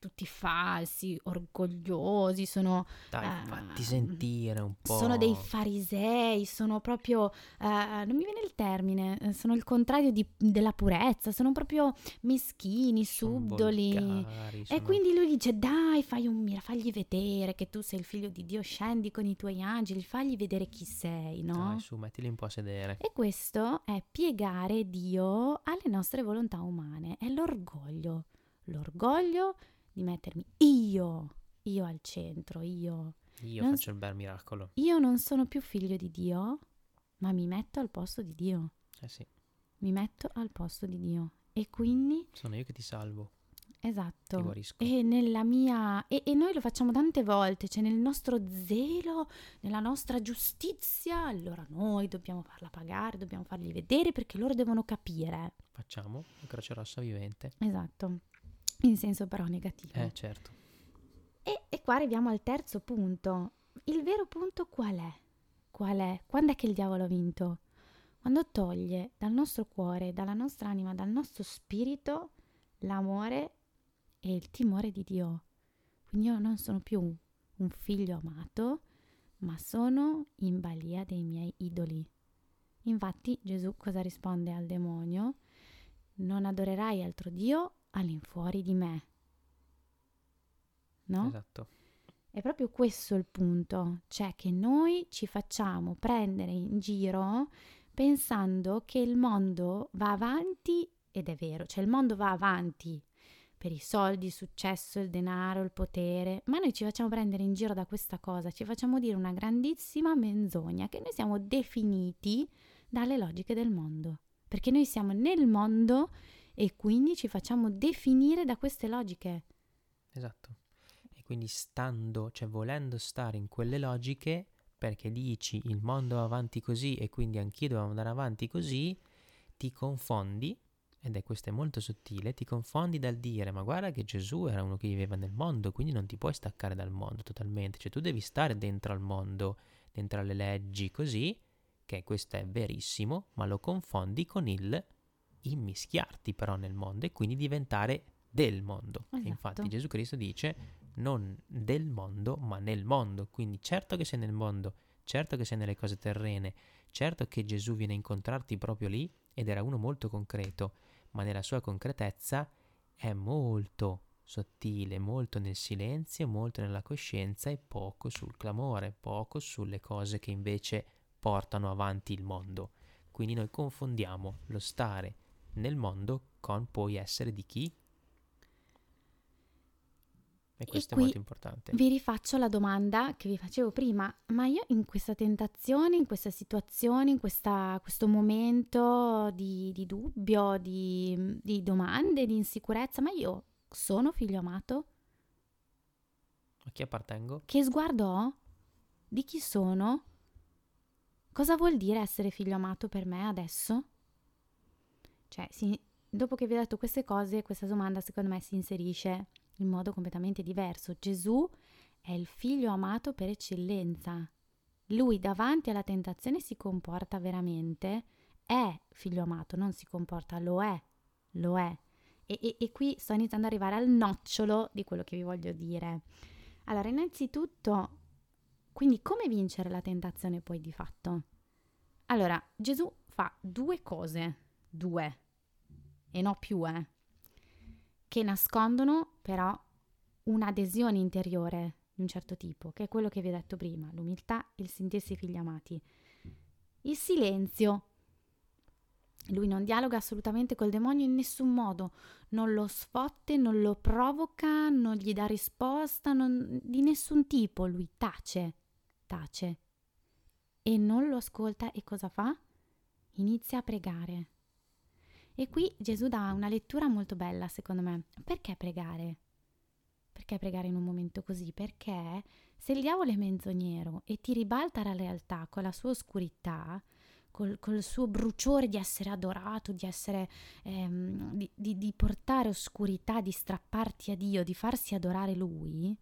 tutti falsi, orgogliosi, sono... Dai, eh, fatti sentire un po'. Sono dei farisei, sono proprio... Eh, non mi viene il termine, sono il contrario di, della purezza, sono proprio meschini, subdoli. Sono volgari, sono... E quindi lui dice, dai, fai un mira, fagli vedere che tu sei il figlio di Dio, scendi con i tuoi angeli, fagli vedere chi sei, no? Dai, su, mettili un po' a sedere. E questo è piegare Dio alle nostre volontà umane, è l'orgoglio. L'orgoglio di mettermi io, io al centro, io. Io non, faccio il bel miracolo. Io non sono più figlio di Dio, ma mi metto al posto di Dio. Eh sì. Mi metto al posto di Dio. E quindi... Sono io che ti salvo. Esatto. Ti guarisco. E nella mia... E, e noi lo facciamo tante volte, cioè nel nostro zelo, nella nostra giustizia, allora noi dobbiamo farla pagare, dobbiamo fargli vedere perché loro devono capire. Facciamo la croce rossa vivente. Esatto. In senso però negativo. Eh, certo. E, e qua arriviamo al terzo punto. Il vero punto qual è? Qual è? Quando è che il diavolo ha vinto? Quando toglie dal nostro cuore, dalla nostra anima, dal nostro spirito, l'amore e il timore di Dio. Quindi io non sono più un, un figlio amato, ma sono in balia dei miei idoli. Infatti Gesù cosa risponde al demonio? Non adorerai altro Dio all'infuori di me, no? Esatto. È proprio questo il punto, cioè che noi ci facciamo prendere in giro pensando che il mondo va avanti, ed è vero, cioè il mondo va avanti per i soldi, il successo, il denaro, il potere, ma noi ci facciamo prendere in giro da questa cosa, ci facciamo dire una grandissima menzogna, che noi siamo definiti dalle logiche del mondo, perché noi siamo nel mondo e quindi ci facciamo definire da queste logiche. Esatto. E quindi stando, cioè volendo stare in quelle logiche, perché dici il mondo va avanti così e quindi anch'io devo andare avanti così, ti confondi, ed è questo è molto sottile, ti confondi dal dire ma guarda che Gesù era uno che viveva nel mondo, quindi non ti puoi staccare dal mondo totalmente, cioè tu devi stare dentro al mondo, dentro alle leggi così, che questo è verissimo, ma lo confondi con il... immischiarti però nel mondo e quindi diventare del mondo. Esatto. Infatti Gesù Cristo dice non del mondo ma nel mondo, quindi certo che sei nel mondo, certo che sei nelle cose terrene, certo che Gesù viene a incontrarti proprio lì ed era uno molto concreto, ma nella sua concretezza è molto sottile, molto nel silenzio, molto nella coscienza e poco sul clamore, poco sulle cose che invece portano avanti il mondo. Quindi noi confondiamo lo stare nel mondo con poi essere di chi? E questo e è molto importante. Vi rifaccio la domanda che vi facevo prima, ma io in questa tentazione, in questa situazione, in questa, questo momento di, di dubbio, di, di domande, di insicurezza, ma io sono figlio amato? A chi appartengo? Che sguardo ho? Di chi sono? Cosa vuol dire essere figlio amato per me adesso? Cioè, si, dopo che vi ho detto queste cose, questa domanda secondo me si inserisce in modo completamente diverso. Gesù è il figlio amato per eccellenza. Lui davanti alla tentazione si comporta veramente, è figlio amato, non si comporta, lo è, lo è. E, e, e qui sto iniziando ad arrivare al nocciolo di quello che vi voglio dire. Allora, innanzitutto... Quindi come vincere la tentazione poi di fatto? Allora, Gesù fa due cose, due, e no più, eh, che nascondono però un'adesione interiore di un certo tipo, che è quello che vi ho detto prima, l'umiltà e il sentirsi figli amati. Il silenzio. Lui non dialoga assolutamente col demonio in nessun modo, non lo sfotte, non lo provoca, non gli dà risposta, non, di nessun tipo, lui tace, tace e non lo ascolta e cosa fa? Inizia a pregare. E qui Gesù dà una lettura molto bella secondo me. Perché pregare? Perché pregare in un momento così? Perché se il diavolo è menzognero e ti ribalta la realtà con la sua oscurità, Col, col suo bruciore di essere adorato, di essere ehm, di, di, di portare oscurità, di strapparti a Dio, di farsi adorare Lui,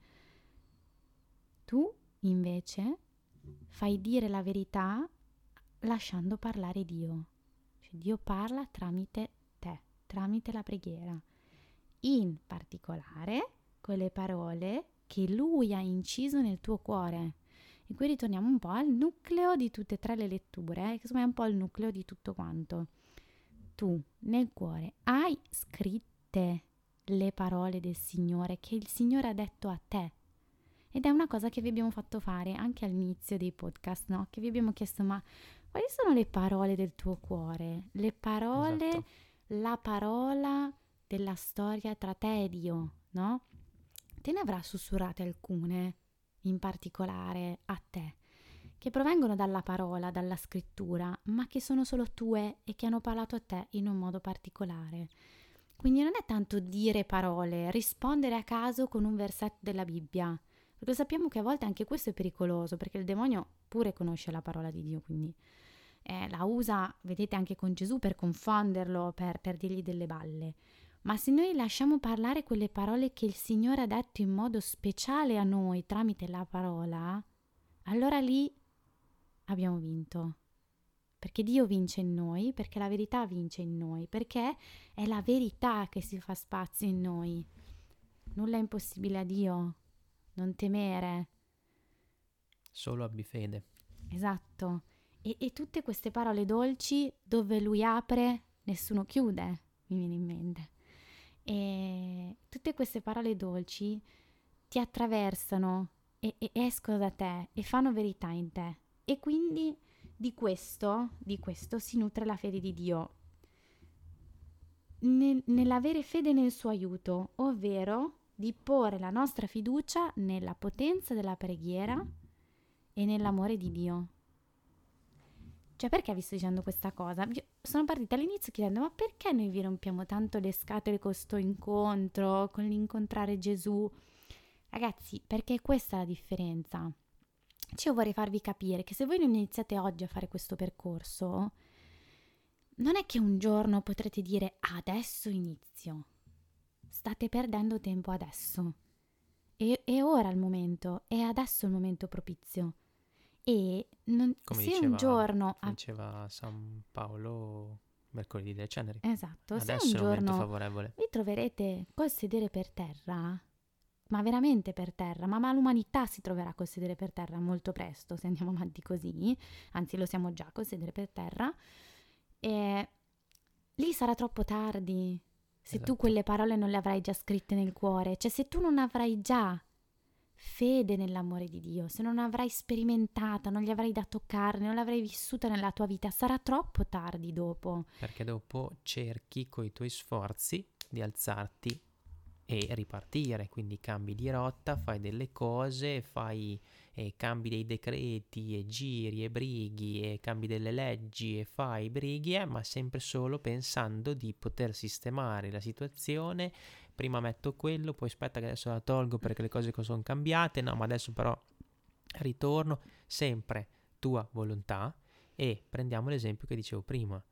tu invece fai dire la verità lasciando parlare Dio. Cioè Dio parla tramite te, tramite la preghiera. In particolare quelle parole che lui ha inciso nel tuo cuore. E qui ritorniamo un po' al nucleo di tutte e tre le letture, eh, che insomma è un po' il nucleo di tutto quanto. Tu nel cuore hai scritte le parole del Signore, che il Signore ha detto a te. Ed è una cosa che vi abbiamo fatto fare anche all'inizio dei podcast, no? Che vi abbiamo chiesto, ma quali sono le parole del tuo cuore? Le parole, esatto. La parola della storia tra te e Dio, no? Te ne avrà sussurrate alcune, in particolare a te, che provengono dalla parola, dalla scrittura, ma che sono solo tue e che hanno parlato a te in un modo particolare. Quindi non è tanto dire parole, rispondere a caso con un versetto della Bibbia. Perché sappiamo che a volte anche questo è pericoloso, perché il demonio pure conosce la parola di Dio, quindi eh, la usa, vedete, anche con Gesù per confonderlo, per, per dirgli delle balle. Ma se noi lasciamo parlare quelle parole che il Signore ha detto in modo speciale a noi tramite la parola, allora lì abbiamo vinto. Perché Dio vince in noi, perché la verità vince in noi, perché è la verità che si fa spazio in noi. Nulla è impossibile a Dio. Non temere. Solo abbi fede. Esatto. E, e tutte queste parole dolci, dove lui apre, nessuno chiude, mi viene in mente. E tutte queste parole dolci ti attraversano e, e escono da te e fanno verità in te. E quindi di questo, di questo si nutre la fede di Dio. Nel, nell'avere fede nel suo aiuto, ovvero di porre la nostra fiducia nella potenza della preghiera e nell'amore di Dio. Cioè, perché vi sto dicendo questa cosa? Io sono partita all'inizio chiedendo, ma perché noi vi rompiamo tanto le scatole con sto incontro, con l'incontrare Gesù? Ragazzi, perché questa è la differenza. Cioè, io vorrei farvi capire che se voi non iniziate oggi a fare questo percorso, non è che un giorno potrete dire, ah, adesso inizio. State perdendo tempo adesso. E, è ora il momento, è adesso il momento propizio. E non, come se diceva, un giorno... Come diceva San Paolo mercoledì delle ceneri. Esatto. Adesso se un giorno è il momento favorevole. Vi troverete col sedere per terra, ma veramente per terra, ma, ma l'umanità si troverà col sedere per terra molto presto, se andiamo avanti così, anzi lo siamo già col sedere per terra, e lì sarà troppo tardi. Se esatto. Tu quelle parole non le avrai già scritte nel cuore, cioè se tu non avrai già fede nell'amore di Dio, se non avrai sperimentata, non gli avrai dato carne, non l'avrai vissuta nella tua vita, sarà troppo tardi dopo. Perché dopo cerchi coi tuoi sforzi di alzarti e ripartire, quindi cambi di rotta, fai delle cose, fai eh, cambi dei decreti e giri e brighi e cambi delle leggi e fai brighi, ma sempre solo pensando di poter sistemare la situazione. Prima metto quello, poi aspetta che adesso la tolgo perché le cose sono cambiate, no, ma adesso però ritorno. Sempre tua volontà. E prendiamo l'esempio che dicevo prima,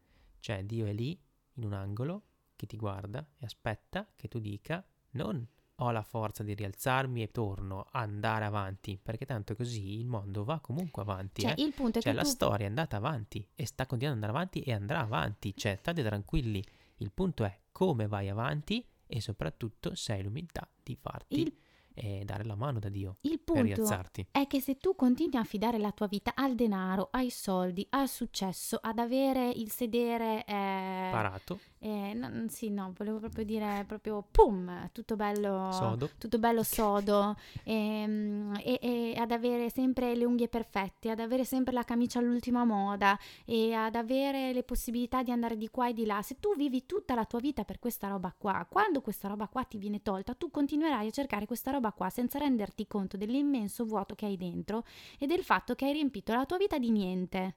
cioè Dio è lì in un angolo che ti guarda e aspetta che tu dica, non ho la forza di rialzarmi e torno a andare avanti, perché tanto così il mondo va comunque avanti. Cioè, eh? il punto è cioè che la tu... storia è andata avanti e sta continuando ad andare avanti e andrà avanti. Cioè, state tranquilli. Il punto è come vai avanti e soprattutto se hai l'umiltà di farti il... eh, dare la mano da Dio il punto per rialzarti. È che se tu continui a fidare la tua vita al denaro, ai soldi, al successo, ad avere il sedere... Eh... parato. Eh, no, sì, no, volevo proprio dire proprio pum, tutto bello sodo, tutto bello sodo e, e, e ad avere sempre le unghie perfette, ad avere sempre la camicia all'ultima moda e ad avere le possibilità di andare di qua e di là. Se tu vivi tutta la tua vita per questa roba qua, quando questa roba qua ti viene tolta, tu continuerai a cercare questa roba qua senza renderti conto dell'immenso vuoto che hai dentro e del fatto che hai riempito la tua vita di niente.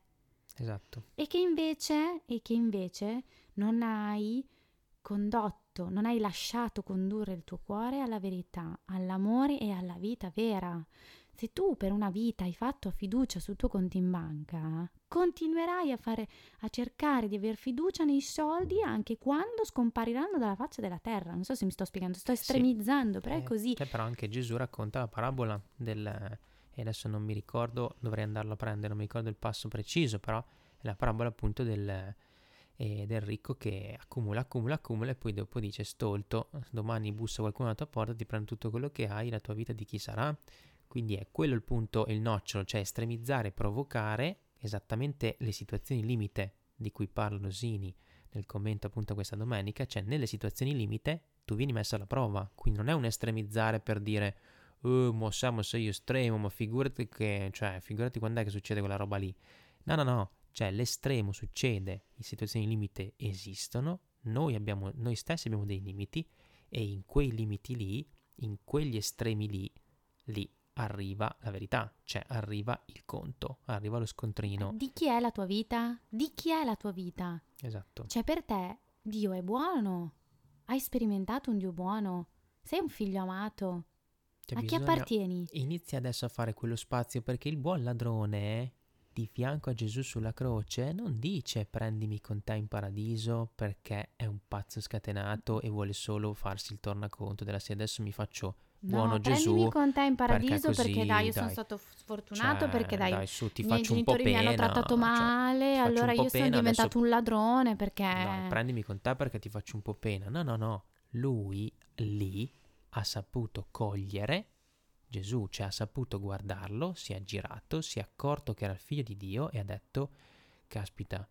Esatto. E che invece, e che invece non hai condotto, non hai lasciato condurre il tuo cuore alla verità, all'amore e alla vita vera. Se tu per una vita hai fatto fiducia sul tuo conto in banca, continuerai a fare, a cercare di aver fiducia nei soldi anche quando scompariranno dalla faccia della terra. Non so se mi sto spiegando, sto estremizzando, sì, però eh, è così. Che però anche Gesù racconta la parabola del... E adesso non mi ricordo, dovrei andarlo a prendere, non mi ricordo il passo preciso, però è la parabola appunto del e del ricco che accumula, accumula, accumula e poi dopo dice stolto, domani bussa qualcuno alla tua porta, ti prende tutto quello che hai, la tua vita di chi sarà? Quindi è quello il punto, il nocciolo, cioè estremizzare, provocare esattamente le situazioni limite di cui parla Rosini nel commento appunto a questa domenica, cioè nelle situazioni limite tu vieni messo alla prova, quindi non è un estremizzare per dire oh, mo siamo sei estremo, ma figurati che, cioè figurati quando è che succede quella roba lì, no no no, cioè l'estremo succede, le situazioni limite esistono, noi abbiamo, noi stessi abbiamo dei limiti e in quei limiti lì, in quegli estremi lì, lì arriva la verità, cioè arriva il conto, arriva lo scontrino. Di chi è la tua vita? Di chi è la tua vita? Esatto. Cioè per te Dio è buono, hai sperimentato un Dio buono, sei un figlio amato, cioè, a chi appartieni? Inizia adesso a fare quello spazio, perché il buon ladrone di fianco a Gesù sulla croce non dice prendimi con te in paradiso perché è un pazzo scatenato e vuole solo farsi il tornaconto della se adesso mi faccio no, buono Gesù. No, prendimi con te in paradiso perché, così, perché dai, io dai, sono stato sfortunato, cioè, perché dai, dai su, ti i miei genitori mi hanno trattato male, cioè, allora io pena, sono diventato adesso un ladrone perché... No, prendimi con te perché ti faccio un po' pena. No, no, no, lui lì ha saputo cogliere Gesù, cioè ha saputo guardarlo, si è girato, si è accorto che era il figlio di Dio e ha detto, caspita,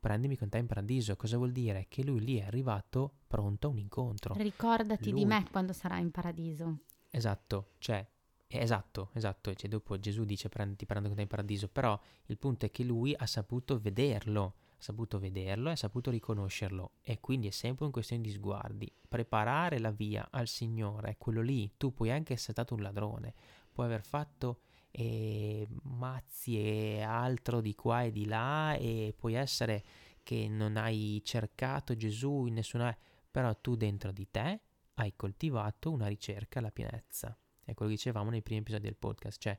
prendimi con te in paradiso. Cosa vuol dire? Che lui lì è arrivato pronto a un incontro. Ricordati lui... di me quando sarai in paradiso. Esatto, cioè, esatto, esatto, cioè, dopo Gesù dice ti prendo con te in paradiso, però il punto è che lui ha saputo vederlo, ha saputo vederlo e ha saputo riconoscerlo, e quindi è sempre una questione di sguardi. Preparare la via al Signore, quello lì, tu puoi anche essere stato un ladrone, puoi aver fatto eh, mazzi e altro di qua e di là, e puoi essere che non hai cercato Gesù in nessuna... però tu dentro di te hai coltivato una ricerca alla pienezza, è quello che dicevamo nei primi episodi del podcast, cioè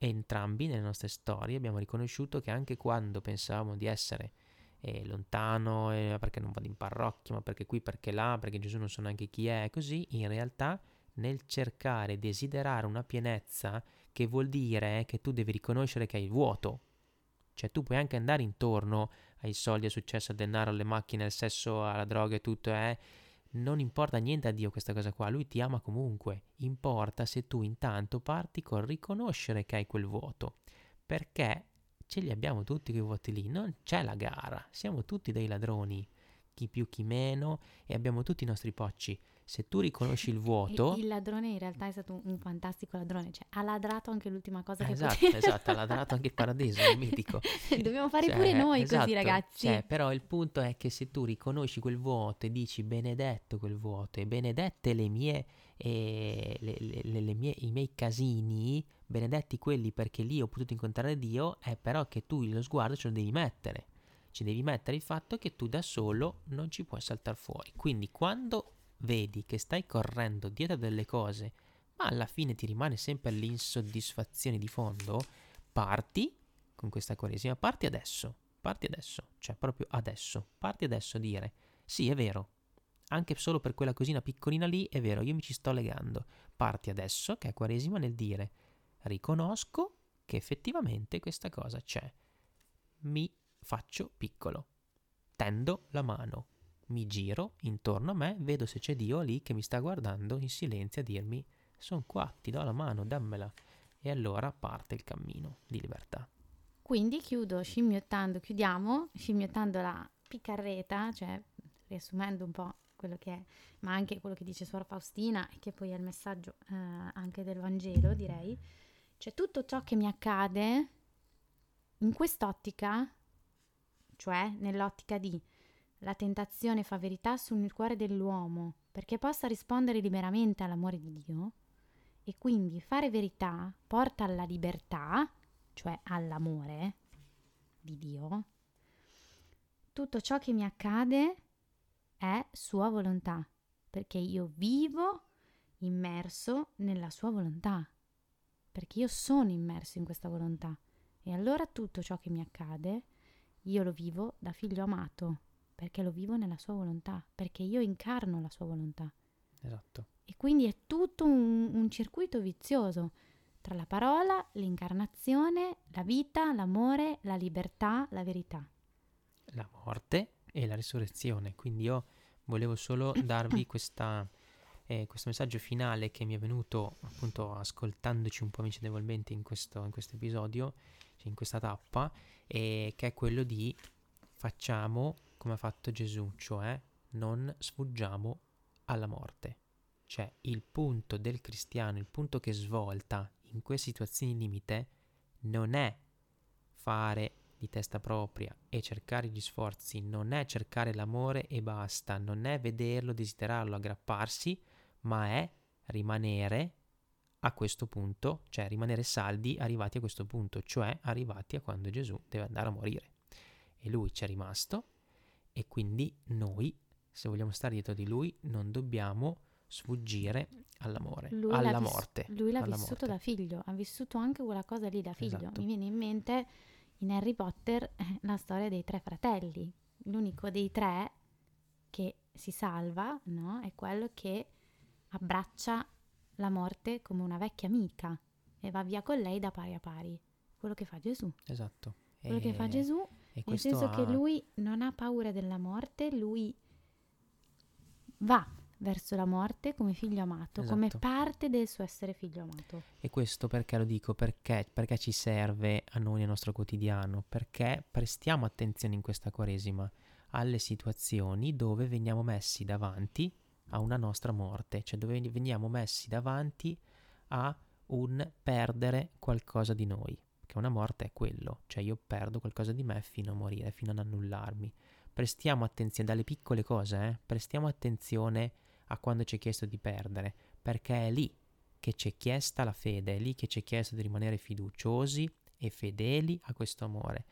entrambi nelle nostre storie abbiamo riconosciuto che anche quando pensavamo di essere eh, lontano, eh, perché non vado in parrocchia, ma perché qui, perché là, perché Gesù non so neanche chi è, così, in realtà nel cercare, desiderare una pienezza, che vuol dire che tu devi riconoscere che hai vuoto, cioè tu puoi anche andare intorno ai soldi, al successo, al denaro, alle macchine, al sesso, alla droga e tutto, eh, non importa niente a Dio questa cosa qua, lui ti ama comunque, importa se tu intanto parti col riconoscere che hai quel vuoto, perché ce li abbiamo tutti quei vuoti lì, non c'è la gara, siamo tutti dei ladroni, chi più chi meno, e abbiamo tutti i nostri pocci. Se tu riconosci il vuoto... il, il ladrone in realtà è stato un fantastico ladrone, cioè ha ladrato anche l'ultima cosa che esatto, poteva. Esatto, ha ladrato anche il paradiso, il mitico. Dobbiamo fare, cioè, pure noi, esatto, così ragazzi. Cioè, però il punto è che se tu riconosci quel vuoto e dici benedetto quel vuoto e benedette le mie, eh, le, le, le, le mie, i miei casini, benedetti quelli perché lì ho potuto incontrare Dio, è però che tu lo sguardo ce lo devi mettere. Ci devi mettere il fatto che tu da solo non ci puoi saltare fuori. Quindi quando... vedi che stai correndo dietro delle cose, ma alla fine ti rimane sempre l'insoddisfazione di fondo, parti con questa Quaresima, parti adesso, parti adesso, cioè proprio adesso, parti adesso a dire, sì è vero, anche solo per quella cosina piccolina lì, è vero, io mi ci sto legando, parti adesso che è Quaresima nel dire, riconosco che effettivamente questa cosa c'è, mi faccio piccolo, tendo la mano, mi giro intorno a me, vedo se c'è Dio lì che mi sta guardando in silenzio a dirmi sono qua, ti do la mano, dammela, e allora parte il cammino di libertà. Quindi chiudo scimmiottando, chiudiamo scimmiottando la Piccarreta, cioè riassumendo un po' quello che è, ma anche quello che dice Suora Faustina e che poi è il messaggio eh, anche del Vangelo, direi, cioè tutto ciò che mi accade in quest'ottica, cioè nell'ottica di la tentazione fa verità sul cuore dell'uomo perché possa rispondere liberamente all'amore di Dio, e quindi fare verità porta alla libertà, cioè all'amore di Dio. Tutto ciò che mi accade è sua volontà perché io vivo immerso nella sua volontà, perché io sono immerso in questa volontà, e allora tutto ciò che mi accade io lo vivo da figlio amato, perché lo vivo nella sua volontà, perché io incarno la sua volontà. Esatto. E quindi è tutto un, un circuito vizioso tra la parola, l'incarnazione, la vita, l'amore, la libertà, la verità. La morte, e la risurrezione. Quindi io volevo solo darvi questa, eh, questo messaggio finale che mi è venuto appunto ascoltandoci un po' amicevolmente in questo in questo episodio, cioè in questa tappa, e che è quello di facciamo come ha fatto Gesù, cioè non sfuggiamo alla morte. Cioè il punto del cristiano, il punto che svolta in queste situazioni limite non è fare di testa propria e cercare gli sforzi, non è cercare l'amore e basta, non è vederlo, desiderarlo, aggrapparsi, ma è rimanere a questo punto, cioè rimanere saldi arrivati a questo punto, cioè arrivati a quando Gesù deve andare a morire. E lui c'è rimasto, e quindi noi, se vogliamo stare dietro di lui, non dobbiamo sfuggire all'amore, lui alla vis- morte. Lui l'ha vissuto morte. Da figlio, ha vissuto anche quella cosa lì da figlio. Esatto. Mi viene in mente in Harry Potter la storia dei tre fratelli. L'unico dei tre che si salva, no, è quello che abbraccia la morte come una vecchia amica e va via con lei da pari a pari. Quello che fa Gesù. Esatto. Quello e... che fa Gesù, e nel senso ha... che lui non ha paura della morte, lui va verso la morte come figlio amato. Esatto. Come parte del suo essere figlio amato. E questo perché lo dico? Perché, perché ci serve a noi nel nostro quotidiano, perché prestiamo attenzione in questa Quaresima alle situazioni dove veniamo messi davanti a una nostra morte, cioè dove veniamo messi davanti a un perdere qualcosa di noi, che una morte è quello, cioè io perdo qualcosa di me fino a morire, fino ad annullarmi. Prestiamo attenzione dalle piccole cose, eh? Prestiamo attenzione a quando ci è chiesto di perdere, perché è lì che ci è chiesta la fede, è lì che ci è chiesto di rimanere fiduciosi e fedeli a questo amore.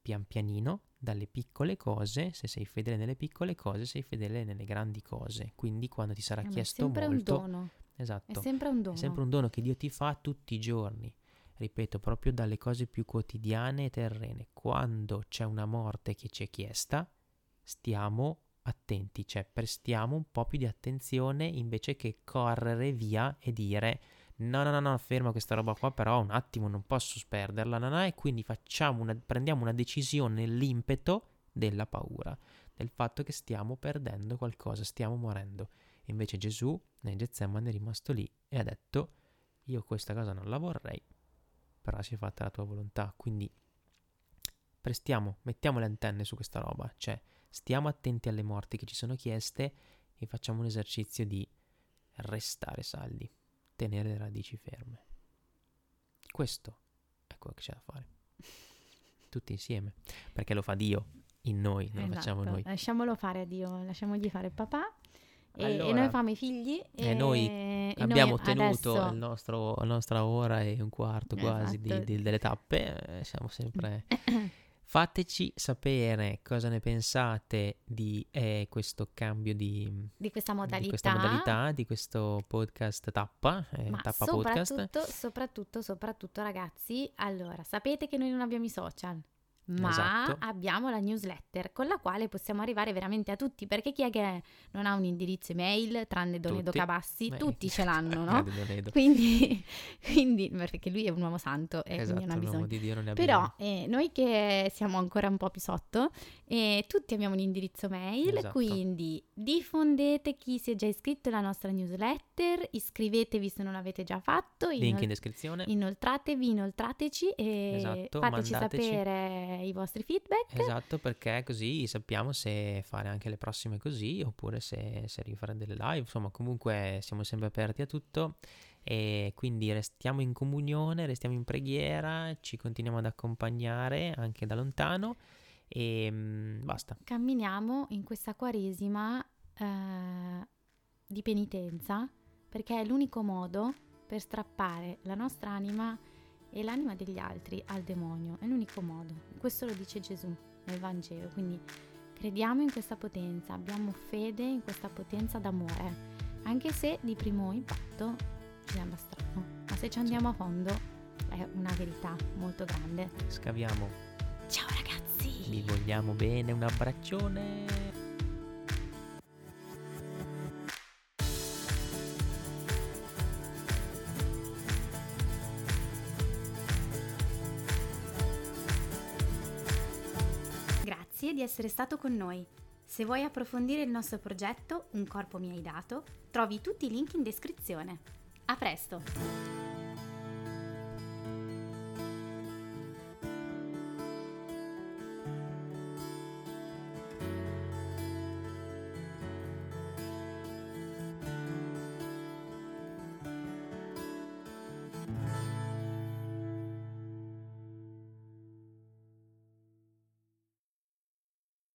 Pian pianino, dalle piccole cose, se sei fedele nelle piccole cose, sei fedele nelle grandi cose. Quindi quando ti sarà eh, chiesto molto... È sempre molto, un dono. Esatto. È sempre un dono. È sempre un dono che Dio ti fa tutti i giorni. Ripeto, proprio dalle cose più quotidiane e terrene. Quando c'è una morte che ci è chiesta, stiamo attenti, cioè prestiamo un po' più di attenzione invece che correre via e dire no, no, no, no, ferma questa roba qua, però un attimo non posso perderla, no, no, e quindi facciamo una, prendiamo una decisione nell'impeto della paura, del fatto che stiamo perdendo qualcosa, stiamo morendo. Invece Gesù nel Getsemane è rimasto lì e ha detto io questa cosa non la vorrei, però si è fatta la tua volontà. Quindi prestiamo, mettiamo le antenne su questa roba, cioè stiamo attenti alle morti che ci sono chieste e facciamo un esercizio di restare saldi, tenere le radici ferme. Questo è quello che c'è da fare, tutti insieme, perché lo fa Dio in noi, non esatto. Lo facciamo noi. Lasciamolo fare a Dio, lasciamogli fare il papà e, allora, e noi famo i figli. E, e noi e abbiamo noi ottenuto adesso... il nostro, la nostra ora e un quarto quasi esatto. di, di, delle tappe, eh, siamo sempre... Fateci sapere cosa ne pensate di eh, questo cambio di, di, questa modalità. di questa modalità, di questo podcast tappa, eh, Ma tappa soprattutto, podcast. Soprattutto, soprattutto ragazzi, allora sapete che noi non abbiamo i social. Ma esatto. Abbiamo la newsletter con la quale possiamo arrivare veramente a tutti, perché chi è che non ha un indirizzo email tranne Donedo Cabassi? Beh, tutti ce l'hanno, no? quindi, quindi perché lui è un uomo santo e esatto, quindi non ha bisogno di Dio, non ne ha però eh, noi che siamo ancora un po' più sotto eh, tutti abbiamo un indirizzo mail, esatto. Quindi diffondete chi si è già iscritto alla nostra newsletter, iscrivetevi se non l'avete già fatto, link inol- in descrizione, inoltratevi, inoltrateci e esatto, fateci mandateci. sapere i vostri feedback, esatto, perché così sappiamo se fare anche le prossime così oppure se, se rifare delle live, insomma comunque siamo sempre aperti a tutto e quindi restiamo in comunione, restiamo in preghiera, ci continuiamo ad accompagnare anche da lontano e mh, basta, camminiamo in questa Quaresima eh, di penitenza, perché è l'unico modo per strappare la nostra anima e l'anima degli altri al demonio, è l'unico modo. Questo lo dice Gesù nel Vangelo, quindi crediamo in questa potenza, abbiamo fede in questa potenza d'amore, anche se di primo impatto sembra strano, ma se ci andiamo a fondo è una verità molto grande. Scaviamo. Ciao ragazzi! Vi vogliamo bene, un abbraccione! di essere stato con noi. Se vuoi approfondire il nostro progetto Un corpo mi hai dato, trovi tutti i link in descrizione. A presto!